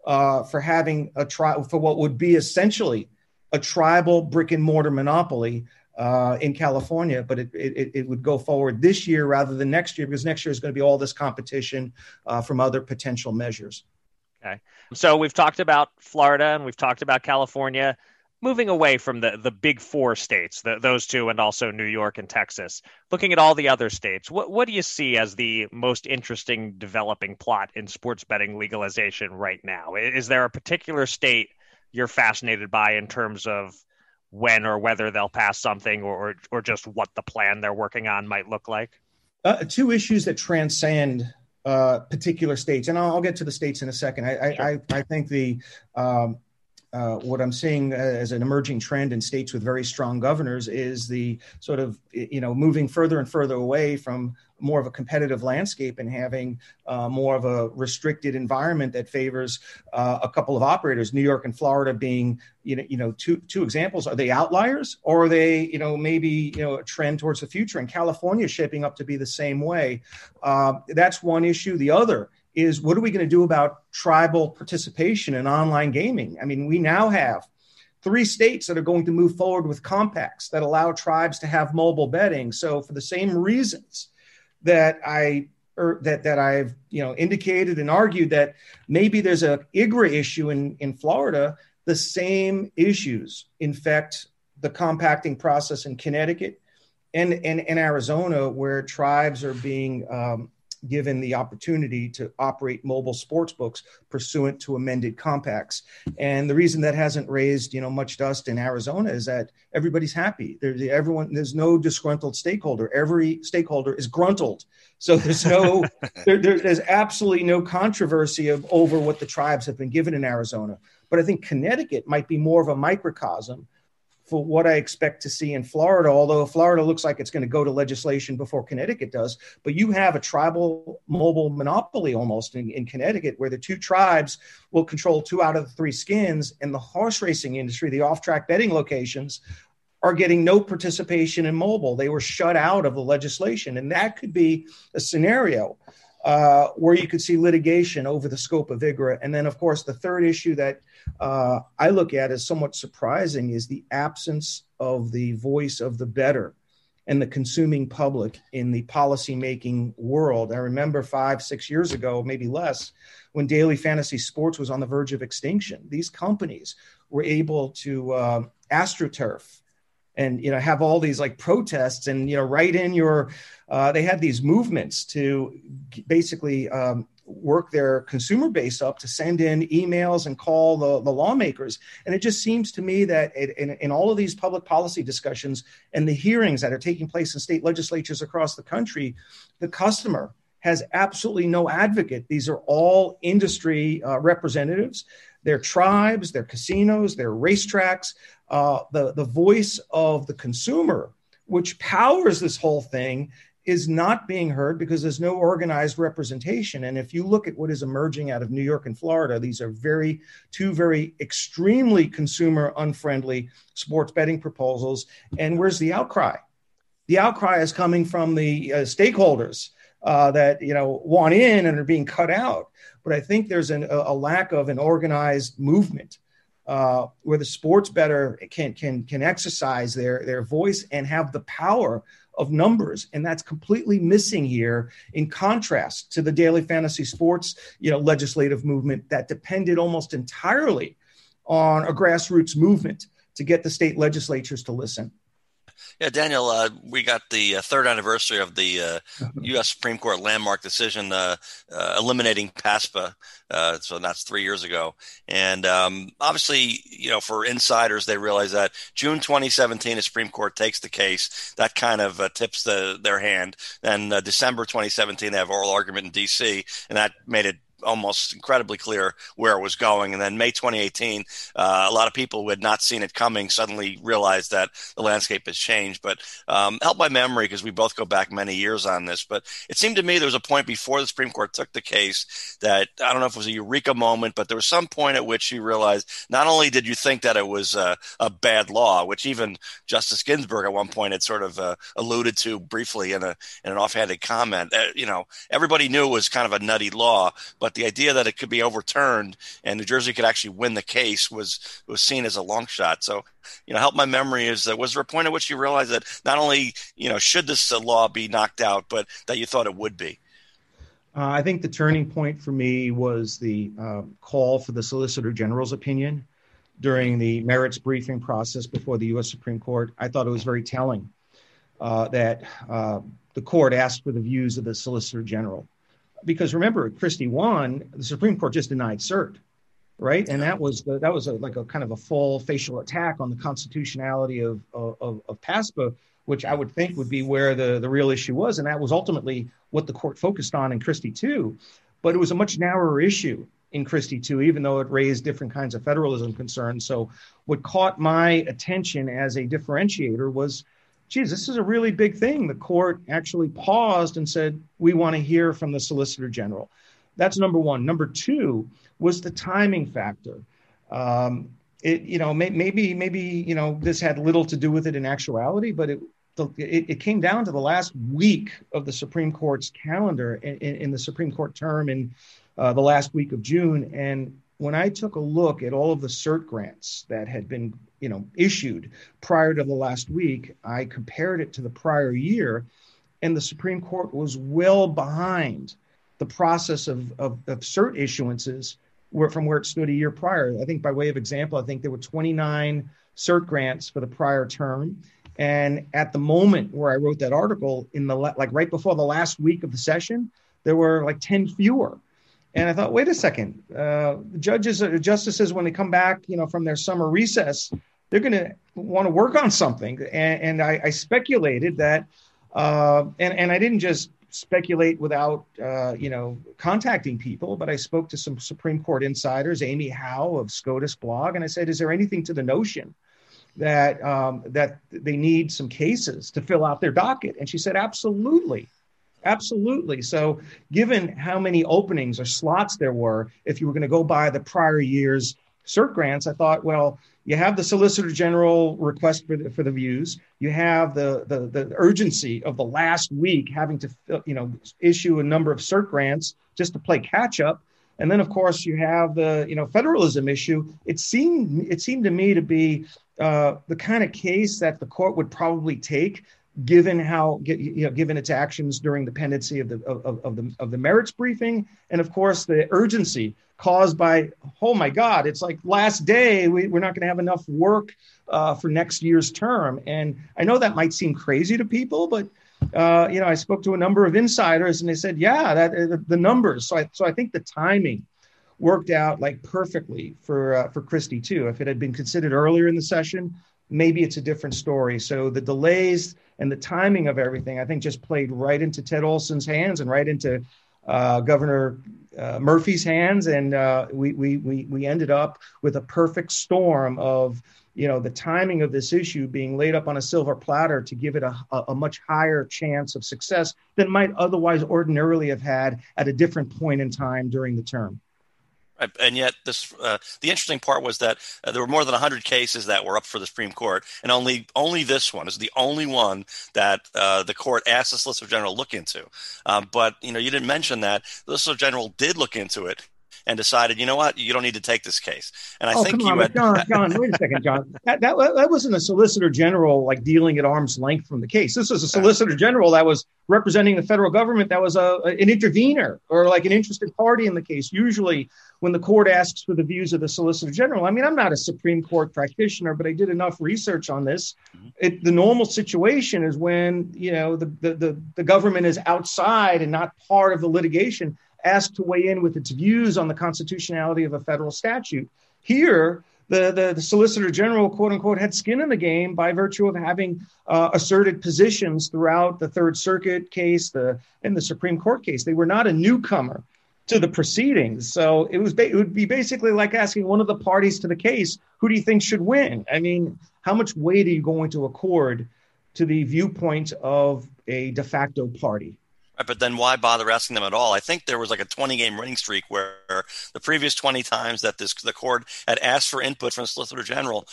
for having a trial for what would be essentially a tribal brick and mortar monopoly in California, but it would go forward this year rather than next year, because next year is going to be all this competition from other potential measures. Okay. So we've talked about Florida and we've talked about California, moving away from the big four states, those two, and also New York and Texas. Looking at all the other states, what do you see as the most interesting developing plot in sports betting legalization right now? Is there a particular state you're fascinated by in terms of when or whether they'll pass something, or just what the plan they're working on might look like? Two issues that transcend particular states, and I'll get to the states in a second. I think the what I'm seeing as an emerging trend in states with very strong governors is the sort of, moving further and further away from more of a competitive landscape and having more of a restricted environment that favors a couple of operators, New York and Florida being, two examples. Are they outliers, or are they, a trend towards the future? And California is shaping up to be the same way. That's one issue. The other is, what are we going to do about tribal participation in online gaming? I mean, we now have three states that are going to move forward with compacts that allow tribes to have mobile betting. So for the same reasons that I've indicated and argued that maybe there's a IGRA issue in Florida, the same issues infect the compacting process in Connecticut and Arizona, where tribes are being given the opportunity to operate mobile sports books pursuant to amended compacts. And the reason that hasn't raised much dust in Arizona is that everybody's happy. There's no disgruntled stakeholder. Every stakeholder is gruntled. So there's no there's absolutely no controversy over what the tribes have been given in Arizona. But I think Connecticut might be more of a microcosm for what I expect to see in Florida, although Florida looks like it's going to go to legislation before Connecticut does. But you have a tribal mobile monopoly almost in Connecticut, where the two tribes will control 2 out of 3 skins, and the horse racing industry, the off-track betting locations, are getting no participation in mobile. They were shut out of the legislation, and that could be a scenario where you could see litigation over the scope of IGRA. And then, of course, the third issue that I look at as somewhat surprising is the absence of the voice of the bettor and the consuming public in the policymaking world. I remember 5-6 years ago, maybe less, when daily fantasy sports was on the verge of extinction. These companies were able to AstroTurf and have all these protests and write in your they had these movements to basically work their consumer base up to send in emails and call the lawmakers. And it just seems to me that in all of these public policy discussions and the hearings that are taking place in state legislatures across the country, the customer has absolutely no advocate. These are all industry representatives, their tribes, their casinos, their racetracks. The voice of the consumer, which powers this whole thing, is not being heard because there's no organized representation. And if you look at what is emerging out of New York and Florida, these are two very extremely consumer unfriendly sports betting proposals. And where's the outcry? The outcry is coming from the stakeholders that want in and are being cut out. But I think there's a lack of an organized movement where the sports bettor can exercise their voice and have the power of numbers, and that's completely missing here. In contrast to the daily fantasy sports, legislative movement that depended almost entirely on a grassroots movement to get the state legislatures to listen. Yeah, Daniel, we got the third anniversary of the U.S. Supreme Court landmark decision eliminating PASPA. So that's 3 years ago. And obviously, for insiders, they realize that June 2017, the Supreme Court takes the case. That kind of tips their hand. Then December 2017, they have oral argument in D.C., and that made it almost incredibly clear where it was going. And then May 2018, a lot of people who had not seen it coming suddenly realized that the landscape has changed. But help my memory, because we both go back many years on this, but it seemed to me there was a point before the Supreme Court took the case that, I don't know if it was a eureka moment, but there was some point at which you realized not only did you think that it was a bad law, which even Justice Ginsburg at one point had sort of alluded to briefly in an offhanded comment, everybody knew it was kind of a nutty law, but But the idea that it could be overturned and New Jersey could actually win the case was seen as a long shot. So, you know, help my memory is that, was there a point at which you realized that not only, you know, should this law be knocked out, but that you thought it would be? I think the turning point for me was the call for the Solicitor General's opinion during the merits briefing process before the U.S. Supreme Court. I thought it was very telling that the court asked for the views of the Solicitor General. Because remember, Christie won, the Supreme Court just denied cert, right? And that was a kind of a full facial attack on the constitutionality of PASPA, which I would think would be where the real issue was. And that was ultimately what the court focused on in Christie 2. But it was a much narrower issue in Christie 2, even though it raised different kinds of federalism concerns. So what caught my attention as a differentiator was, geez, this is a really big thing. The court actually paused and said, we want to hear from the Solicitor General. That's number one. Number two was the timing factor. Maybe this had little to do with it in actuality, but it came down to the last week of the Supreme Court's calendar in the Supreme Court term in the last week of June. And when I took a look at all of the cert grants that had been, you know, issued prior to the last week, I compared it to the prior year, and the Supreme Court was well behind the process of cert issuances from where it stood a year prior. I think by way of example, I think there were 29 cert grants for the prior term. And at the moment where I wrote that article, right before the last week of the session, there were 10 fewer. And I thought, wait a second, justices, when they come back, you know, from their summer recess, they're going to want to work on something. And I speculated that, and I didn't just speculate without, contacting people, but I spoke to some Supreme Court insiders, Amy Howe of SCOTUS blog, and I said, is there anything to the notion that that they need some cases to fill out their docket? And she said, absolutely. Absolutely. So given how many openings or slots there were, if you were going to go by the prior year's cert grants, I thought, well, you have the Solicitor General request for the views. You have the urgency of the last week having to, issue a number of cert grants just to play catch up. And then, of course, you have the, federalism issue. It seemed to me to be the kind of case that the court would probably take, given its actions during the pendency of the merits briefing, and of course the urgency caused by, oh my God, it's like last day, we're not going to have enough work for next year's term. And I know that might seem crazy to people, but I spoke to a number of insiders, and they said, yeah, that the numbers. So I think the timing worked out perfectly for Christie too. If it had been considered earlier in the session, maybe it's a different story. So the delays and the timing of everything, I think, just played right into Ted Olson's hands and right into Governor Murphy's hands. And we ended up with a perfect storm of, the timing of this issue being laid up on a silver platter to give it a much higher chance of success than might otherwise ordinarily have had at a different point in time during the term. And yet this, the interesting part was that there were more than 100 cases that were up for the Supreme Court, and only this one is the only one that the court asked the Solicitor General to look into. But, you didn't mention that the Solicitor General did look into it and decided, you know what, you don't need to take this case. And John, wait a second, John. That wasn't a Solicitor General dealing at arm's length from the case. This is a Solicitor General that was representing the federal government, that was an intervener or an interested party in the case. Usually when the court asks for the views of the Solicitor General, I mean, I'm not a Supreme Court practitioner, but I did enough research on this. Mm-hmm. The normal situation is when, the government is outside and not part of the litigation, asked to weigh in with its views on the constitutionality of a federal statute. Here, the Solicitor General, quote unquote, had skin in the game by virtue of having asserted positions throughout the Third Circuit case and the Supreme Court case. They were not a newcomer to the proceedings. So it would be basically like asking one of the parties to the case, who do you think should win? I mean, how much weight are you going to accord to the viewpoint of a de facto party? Right, but then why bother asking them at all? I think there was like a 20-game running streak where the previous 20 times that the court had asked for input from the Solicitor General,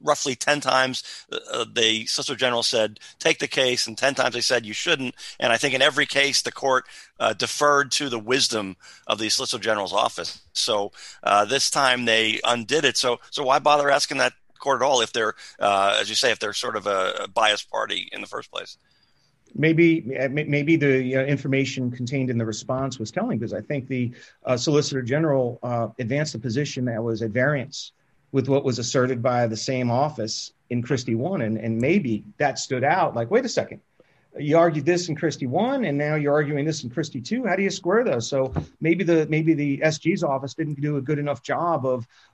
roughly 10 times the Solicitor General said, take the case, and 10 times they said you shouldn't. And I think in every case, the court deferred to the wisdom of the Solicitor General's office. So this time they undid it. So why bother asking that court at all if they're, as you say, if they're sort of a biased party in the first place? Maybe the information contained in the response was telling, because I think the Solicitor General advanced a position that was at variance with what was asserted by the same office in Christie 1, and maybe that stood out. Like, wait a second, you argued this in Christie 1, and now you're arguing this in Christie 2. How do you square those? So maybe the SG's office didn't do a good enough job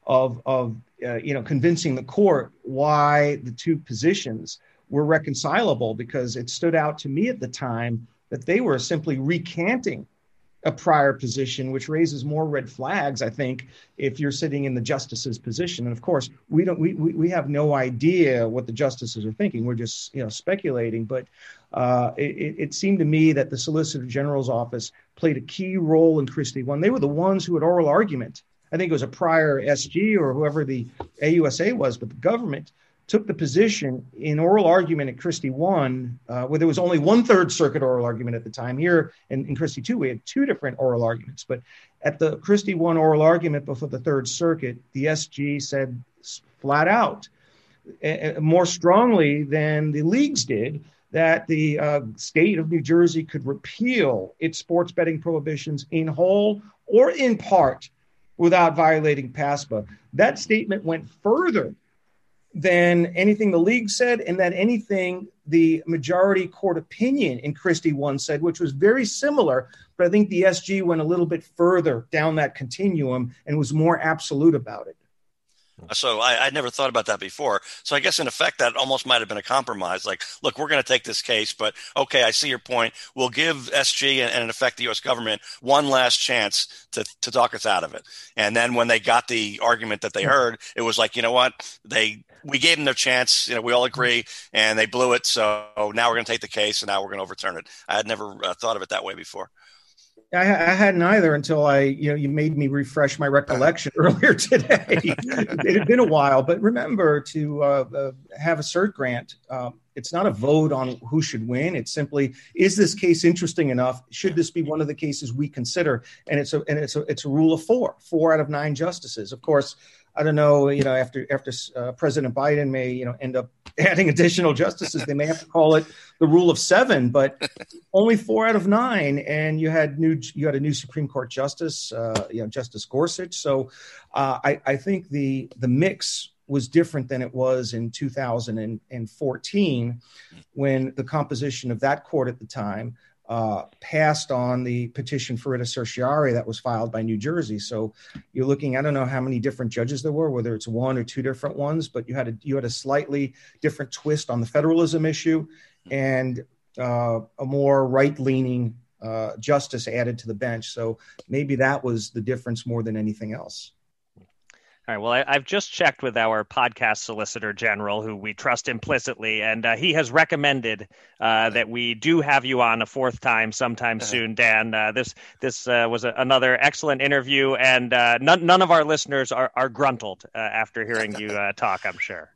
of convincing the court why the two positions were reconcilable, because it stood out to me at the time that they were simply recanting a prior position, which raises more red flags, I think, if you're sitting in the justice's position. And of course, we have no idea what the justices are thinking. We're just speculating. But it seemed to me that the Solicitor General's office played a key role in Christie 1. They were the ones who had oral argument. I think it was a prior SG or whoever the AUSA was, but the government took the position in oral argument at Christie 1, where there was only one Third Circuit oral argument at the time. Here in Christie 2, we had two different oral arguments. But at the Christie 1 oral argument before the Third Circuit, the SG said flat out, more strongly than the leagues did, that the state of New Jersey could repeal its sports betting prohibitions in whole or in part without violating PASPA. That statement went further than anything the league said, and that anything the majority court opinion in Christie 1 said, which was very similar, but I think the SG went a little bit further down that continuum and was more absolute about it. So I never thought about that before. So I guess in effect, that almost might have been a compromise. Like, look, we're going to take this case, but okay, I see your point. We'll give SG and in effect the U.S. government one last chance to talk us out of it. And then when they got the argument that they heard, it was like, you know what, we gave them their chance. You know, we all agree, and they blew it. So now we're going to take the case, and now we're going to overturn it. I had never thought of it that way before. I hadn't either until you made me refresh my recollection earlier today. It had been a while, but remember to have a cert grant. It's not a vote on who should win. It's simply, is this case interesting enough? Should this be one of the cases we consider? And it's a rule of four out of nine justices. Of course, I don't know, after President Biden may, end up adding additional justices, they may have to call it the rule of seven, but only four out of nine. And you had a new Supreme Court justice, Justice Gorsuch. So I think the mix was different than it was in 2014 when the composition of that court at the time passed on the petition for writ of certiorari that was filed by New Jersey. So you're looking, I don't know how many different judges there were, whether it's one or two different ones, but you had a slightly different twist on the federalism issue and a more right-leaning justice added to the bench. So maybe that was the difference more than anything else. All right. Well, I've just checked with our podcast Solicitor General, who we trust implicitly, and he has recommended that we do have you on a fourth time sometime soon, Dan. This was another excellent interview, and none of our listeners are gruntled after hearing you talk, I'm sure.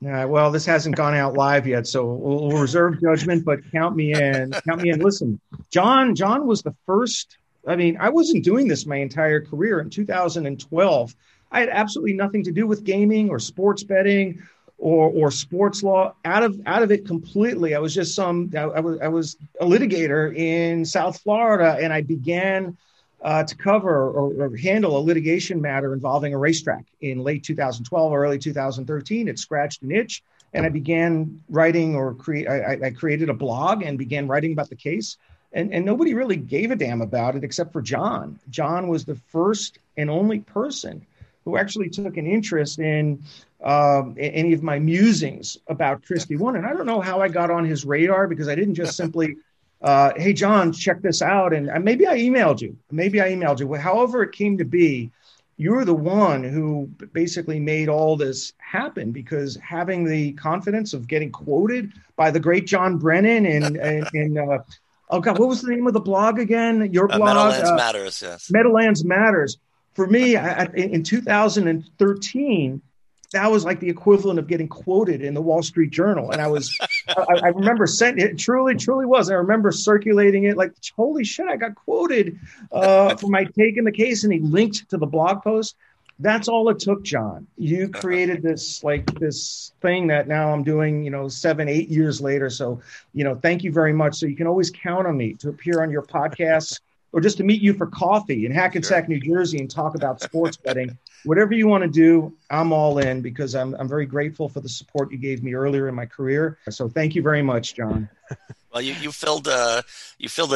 Yeah, well, this hasn't gone out live yet, so we'll reserve judgment, but count me in. Count me in. Listen, John was the first. I mean, I wasn't doing this my entire career. In 2012. I had absolutely nothing to do with gaming or sports betting or sports law out of it completely. I was just I was a litigator in South Florida, and I began to cover or handle a litigation matter involving a racetrack in late 2012 or early 2013. It scratched an itch, and I began writing I created a blog and began writing about the case. And nobody really gave a damn about it except for John. John was the first and only person who actually took an interest in any of my musings about Christie 1. And I don't know how I got on his radar, because I didn't just simply, hey, John, check this out. And maybe I emailed you. Well, however it came to be, you were the one who basically made all this happen, because having the confidence of getting quoted by the great John Brennan and Oh God, what was the name of the blog again? Your blog, Meadowlands Matters. Yes, Meadowlands Matters. For me, in 2013, that was like the equivalent of getting quoted in the Wall Street Journal, and I was, I remember sending it. Truly was. I remember circulating it like, holy shit, I got quoted for my take in the case, and he linked to the blog post. That's all it took, John. You created this this thing that now I'm doing, 7-8 years later. So, thank you very much. So you can always count on me to appear on your podcasts or just to meet you for coffee in Hackensack, New Jersey, and talk about sports betting. Whatever you want to do, I'm all in, because I'm very grateful for the support you gave me earlier in my career. So thank you very much, John. Well, you filled a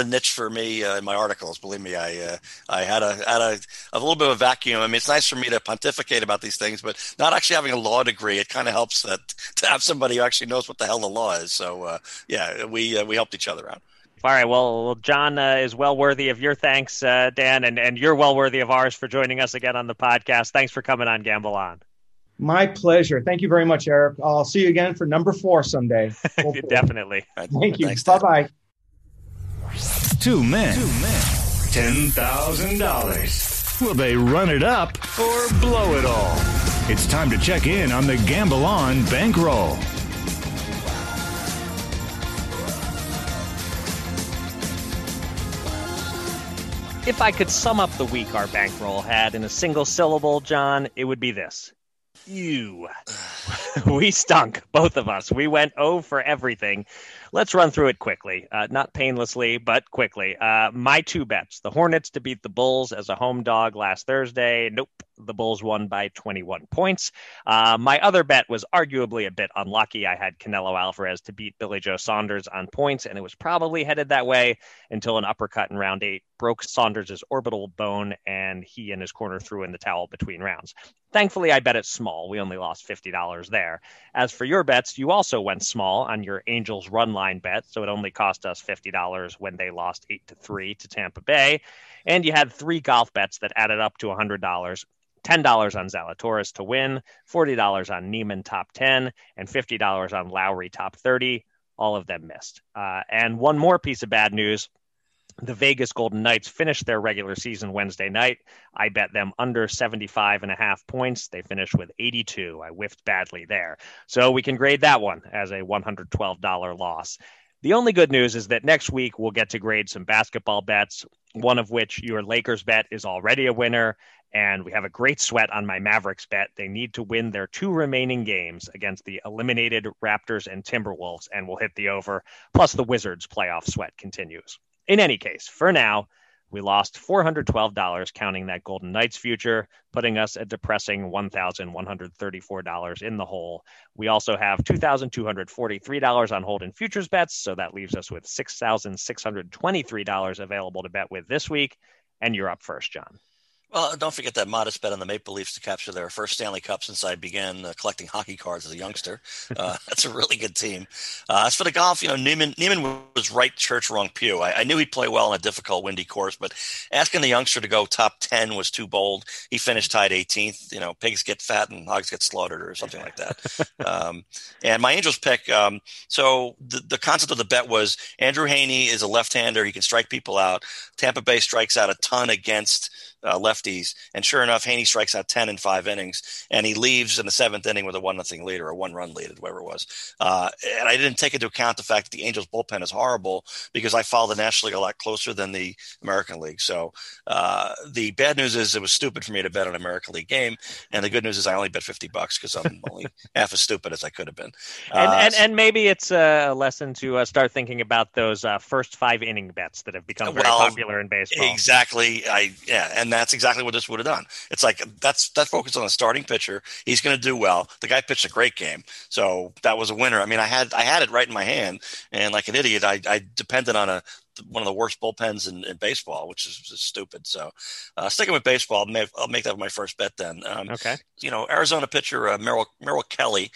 niche for me in my articles. Believe me, I had a little bit of a vacuum. I mean, it's nice for me to pontificate about these things, but not actually having a law degree, it kind of helps that to have somebody who actually knows what the hell the law is. So we helped each other out. All right. Well, John is well worthy of your thanks, Dan, and you're well worthy of ours for joining us again on the podcast. Thanks for coming on Gamble On. My pleasure. Thank you very much, Eric. I'll see you again for number 4 someday. Definitely. Thank you. Bye-bye. 2 men. $10,000. Will they run it up or blow it all? It's time to check in on the Gamble On Bankroll. If I could sum up the week our bankroll had in a single syllable, John, it would be this. Ew. We stunk, both of us. We went 0 for everything. Let's run through it quickly. Not painlessly, but quickly. My 2 bets. The Hornets to beat the Bulls as a home dog last Thursday. Nope. The Bulls won by 21 points. My other bet was arguably a bit unlucky. I had Canelo Alvarez to beat Billy Joe Saunders on points, and it was probably headed that way until an uppercut in round 8 broke Saunders' orbital bone, and he and his corner threw in the towel between rounds. Thankfully, I bet it small. We only lost $50 there. As for your bets, you also went small on your Angels run line bet, so it only cost us $50 when they lost 8-3 to Tampa Bay. And you had 3 golf bets that added up to $100. $10 on Zalatoris to win, $40 on Neiman top 10, and $50 on Lowry top 30. All of them missed. And one more piece of bad news. The Vegas Golden Knights finished their regular season Wednesday night. I bet them under 75.5 points. They finished with 82. I whiffed badly there. So we can grade that one as a $112 loss. The only good news is that next week we'll get to grade some basketball bets, one of which your Lakers bet is already a winner. And we have a great sweat on my Mavericks bet. They need to win their 2 remaining games against the eliminated Raptors and Timberwolves, and we'll hit the over. Plus, the Wizards' playoff sweat continues. In any case, for now, we lost $412 counting that Golden Knights future, putting us a depressing $1,134 in the hole. We also have $2,243 on hold in futures bets, so that leaves us with $6,623 available to bet with this week. And you're up first, John. Well, don't forget that modest bet on the Maple Leafs to capture their first Stanley Cup since I began collecting hockey cards as a youngster. That's a really good team. As for the golf, Neiman was right church, wrong pew. I knew he'd play well on a difficult, windy course, but asking the youngster to go top 10 was too bold. He finished tied 18th. Pigs get fat and hogs get slaughtered or something like that. And my Angels pick, so the concept of the bet was Andrew Haney is a left-hander. He can strike people out. Tampa Bay strikes out a ton against lefties, and sure enough, Haney strikes out 10 in 5 innings, and he leaves in the 7th inning with a 1-0 lead or a 1-run lead, whatever it was. And I didn't take into account the fact that the Angels bullpen is horrible because I follow the National League a lot closer than the American League. So the bad news is it was stupid for me to bet on an American League game, and the good news is I only bet $50 because I'm only half as stupid as I could have been. And maybe it's a lesson to start thinking about those first 5 inning bets that have become very popular in baseball. Exactly. And that's exactly what this would have done. It's like that's focused on the starting pitcher. He's going to do well. The guy pitched a great game, so that was a winner. I mean, I had it right in my hand, and like an idiot, I depended on one of the worst bullpens in baseball, which is just stupid. So sticking with baseball, I'll make that my first bet then. Okay. Arizona pitcher Merrill Kelly,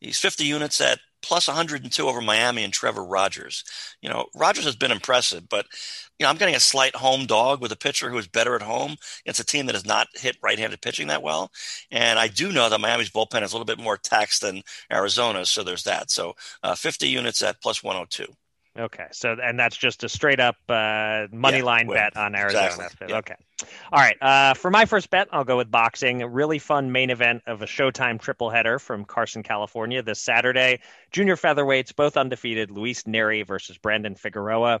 he's 50 units at plus 102 over Miami and Trevor Rogers. Rogers has been impressive, but I'm getting a slight home dog with a pitcher who is better at home. It's a team that has not hit right-handed pitching that well. And I do know that Miami's bullpen is a little bit more taxed than Arizona's, so there's that. So 50 units at plus 102. Okay. So, and that's just a straight up money line bet on Arizona. Exactly. Yeah. Okay. All right. For my first bet, I'll go with boxing. A really fun main event of a Showtime triple header from Carson, California this Saturday. Junior featherweights, both undefeated. Luis Neri versus Brandon Figueroa.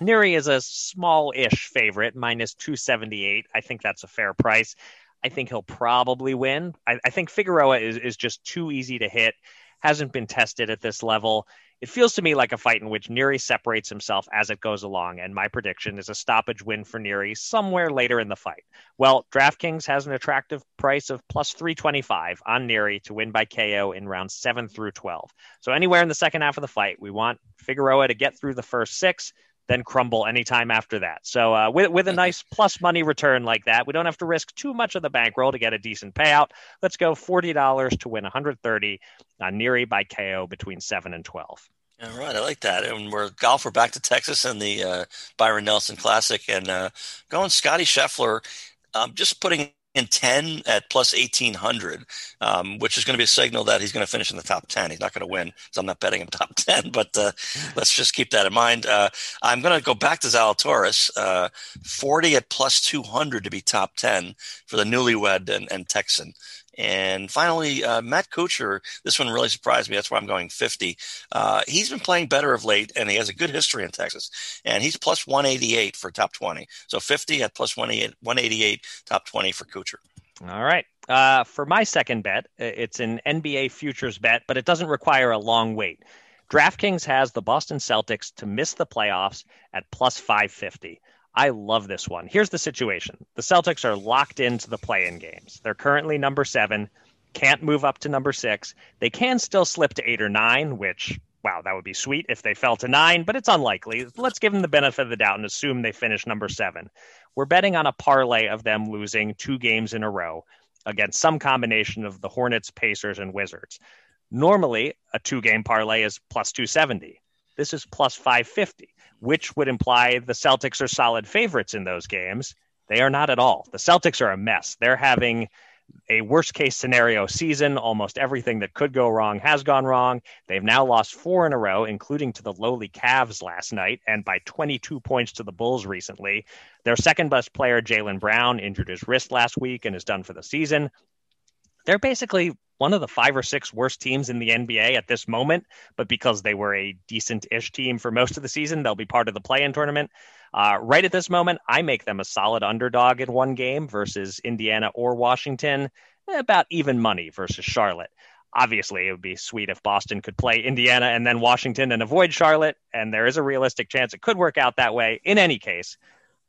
Neri is a small-ish favorite, minus 278. I think that's a fair price. I think he'll probably win. I think Figueroa is just too easy to hit. Hasn't been tested at this level. It feels to me like a fight in which Neri separates himself as it goes along, and my prediction is a stoppage win for Neri somewhere later in the fight. Well, DraftKings has an attractive price of plus 325 on Neri to win by KO in rounds 7 through 12. So anywhere in the second half of the fight, we want Figueroa to get through the first 6, then crumble anytime after that. So with a nice plus money return like that, we don't have to risk too much of the bankroll to get a decent payout. Let's go $40 to win $130 on Neri by KO between 7 and 12. All right, I like that. And we're golf. We're back to Texas and the Byron Nelson Classic. And going Scotty Scheffler, just putting in 10 at plus 1,800, which is going to be a signal that he's going to finish in the top 10. He's not going to win, so I'm not betting him top 10, but let's just keep that in mind. I'm going to go back to Zalatoris, 40 at plus 200 to be top 10 for the newlywed and Texan. And finally, Matt Kuchar, this one really surprised me. That's why I'm going 50. He's been playing better of late, and he has a good history in Texas. And he's plus 188 for top 20. So 50 at plus 188, top 20 for Kuchar. All right. For my second bet, it's an NBA futures bet, but it doesn't require a long wait. DraftKings has the Boston Celtics to miss the playoffs at plus 550. I love this one. Here's the situation. The Celtics are locked into the play-in games. They're currently number 7, can't move up to number 6. They can still slip to 8 or 9, which, wow, that would be sweet if they fell to 9, but it's unlikely. Let's give them the benefit of the doubt and assume they finish number 7. We're betting on a parlay of them losing 2 games in a row against some combination of the Hornets, Pacers, and Wizards. Normally, a 2-game parlay is plus 270. This is plus 550, which would imply the Celtics are solid favorites in those games. They are not at all. The Celtics are a mess. They're having a worst-case scenario season. Almost everything that could go wrong has gone wrong. They've now lost 4 in a row, including to the lowly Cavs last night and by 22 points to the Bulls recently. Their second-best player, Jaylen Brown, injured his wrist last week and is done for the season. They're basically one of the 5 or 6 worst teams in the NBA at this moment, but because they were a decent-ish team for most of the season, they'll be part of the play-in tournament. Right at this moment, I make them a solid underdog in one game versus Indiana or Washington, about even money versus Charlotte. Obviously, it would be sweet if Boston could play Indiana and then Washington and avoid Charlotte, and there is a realistic chance it could work out that way. In any case,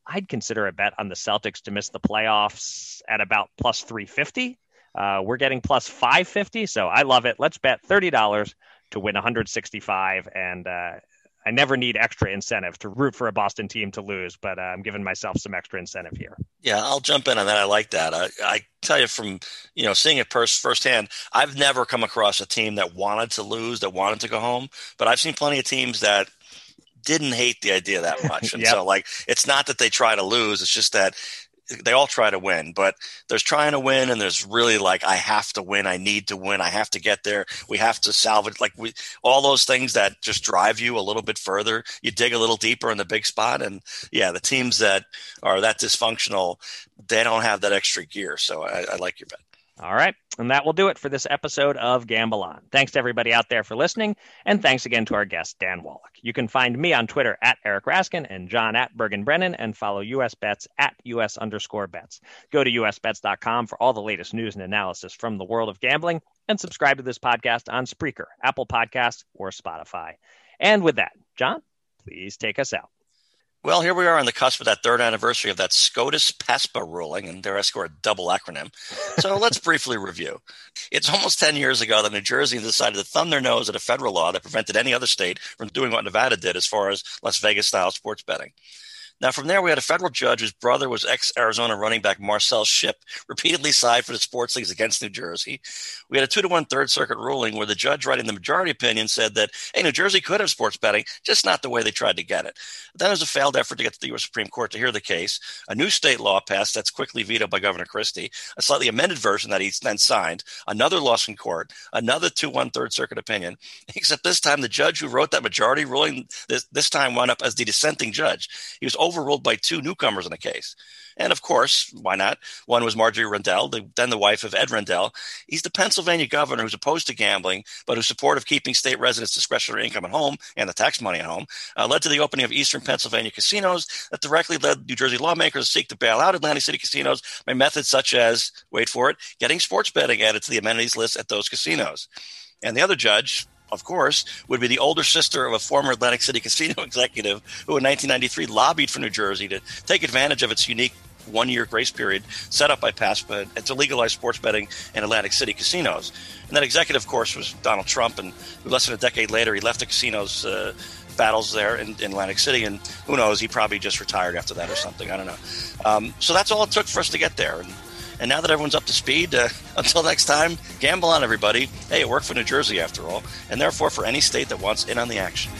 I'd consider a bet on the Celtics to miss the playoffs at about plus 350. We're getting plus 550, so I love it. Let's bet $30 to win 165, and I never need extra incentive to root for a Boston team to lose, but I'm giving myself some extra incentive here. Yeah, I'll jump in on that. I like that. I tell you from, seeing it firsthand, I've never come across a team that wanted to lose, that wanted to go home, but I've seen plenty of teams that didn't hate the idea that much. And So it's not that they try to lose. It's just that they all try to win, but there's trying to win and there's really I have to win. I need to win. I have to get there. We have to salvage all those things that just drive you a little bit further. You dig a little deeper in the big spot. And the teams that are that dysfunctional, they don't have that extra gear. So I like your bet. All right. And that will do it for this episode of Gamble On. Thanks to everybody out there for listening. And thanks again to our guest, Dan Wallach. You can find me on Twitter at Eric Raskin and John at Bergen Brennan, and follow US Bets at US_bets. Go to usbets.com for all the latest news and analysis from the world of gambling, and subscribe to this podcast on Spreaker, Apple Podcasts, or Spotify. And with that, John, please take us out. Well, here we are on the cusp of that third anniversary of that SCOTUS PASPA ruling, and there I score a double acronym. So let's briefly review. It's almost 10 years ago that New Jersey decided to thumb their nose at a federal law that prevented any other state from doing what Nevada did as far as Las Vegas-style sports betting. Now, from there, we had a federal judge whose brother was ex-Arizona running back Marcel Shipp, repeatedly side for the sports leagues against New Jersey. We had a 2-1 Third Circuit ruling where the judge writing the majority opinion said that, hey, New Jersey could have sports betting, just not the way they tried to get it. But then there was a failed effort to get to the U.S. Supreme Court to hear the case. A new state law passed that's quickly vetoed by Governor Christie, a slightly amended version that he then signed, another loss in court, another 2-1 Third Circuit opinion, except this time the judge who wrote that majority ruling this time wound up as the dissenting judge. He was overruled by two newcomers in the case. And of course, why not? One was Marjorie Rendell, then the wife of Ed Rendell. He's the Pennsylvania governor who's opposed to gambling, but whose support of keeping state residents' discretionary income at home and the tax money at home led to the opening of eastern Pennsylvania casinos that directly led New Jersey lawmakers to seek to bail out Atlantic City casinos by methods such as, wait for it, getting sports betting added to the amenities list at those casinos. And the other judge, of course, would be the older sister of a former Atlantic City casino executive who in 1993 lobbied for New Jersey to take advantage of its unique one-year grace period set up by PASPA and to legalize sports betting in Atlantic City casinos. And that executive, of course, was Donald Trump, and less than a decade later, he left the casinos battles there in Atlantic City, and who knows, he probably just retired after that or something. I don't know. So that's all it took for us to get there. And now that everyone's up to speed, until next time, gamble on, everybody. Hey, it worked for New Jersey after all, and therefore for any state that wants in on the action.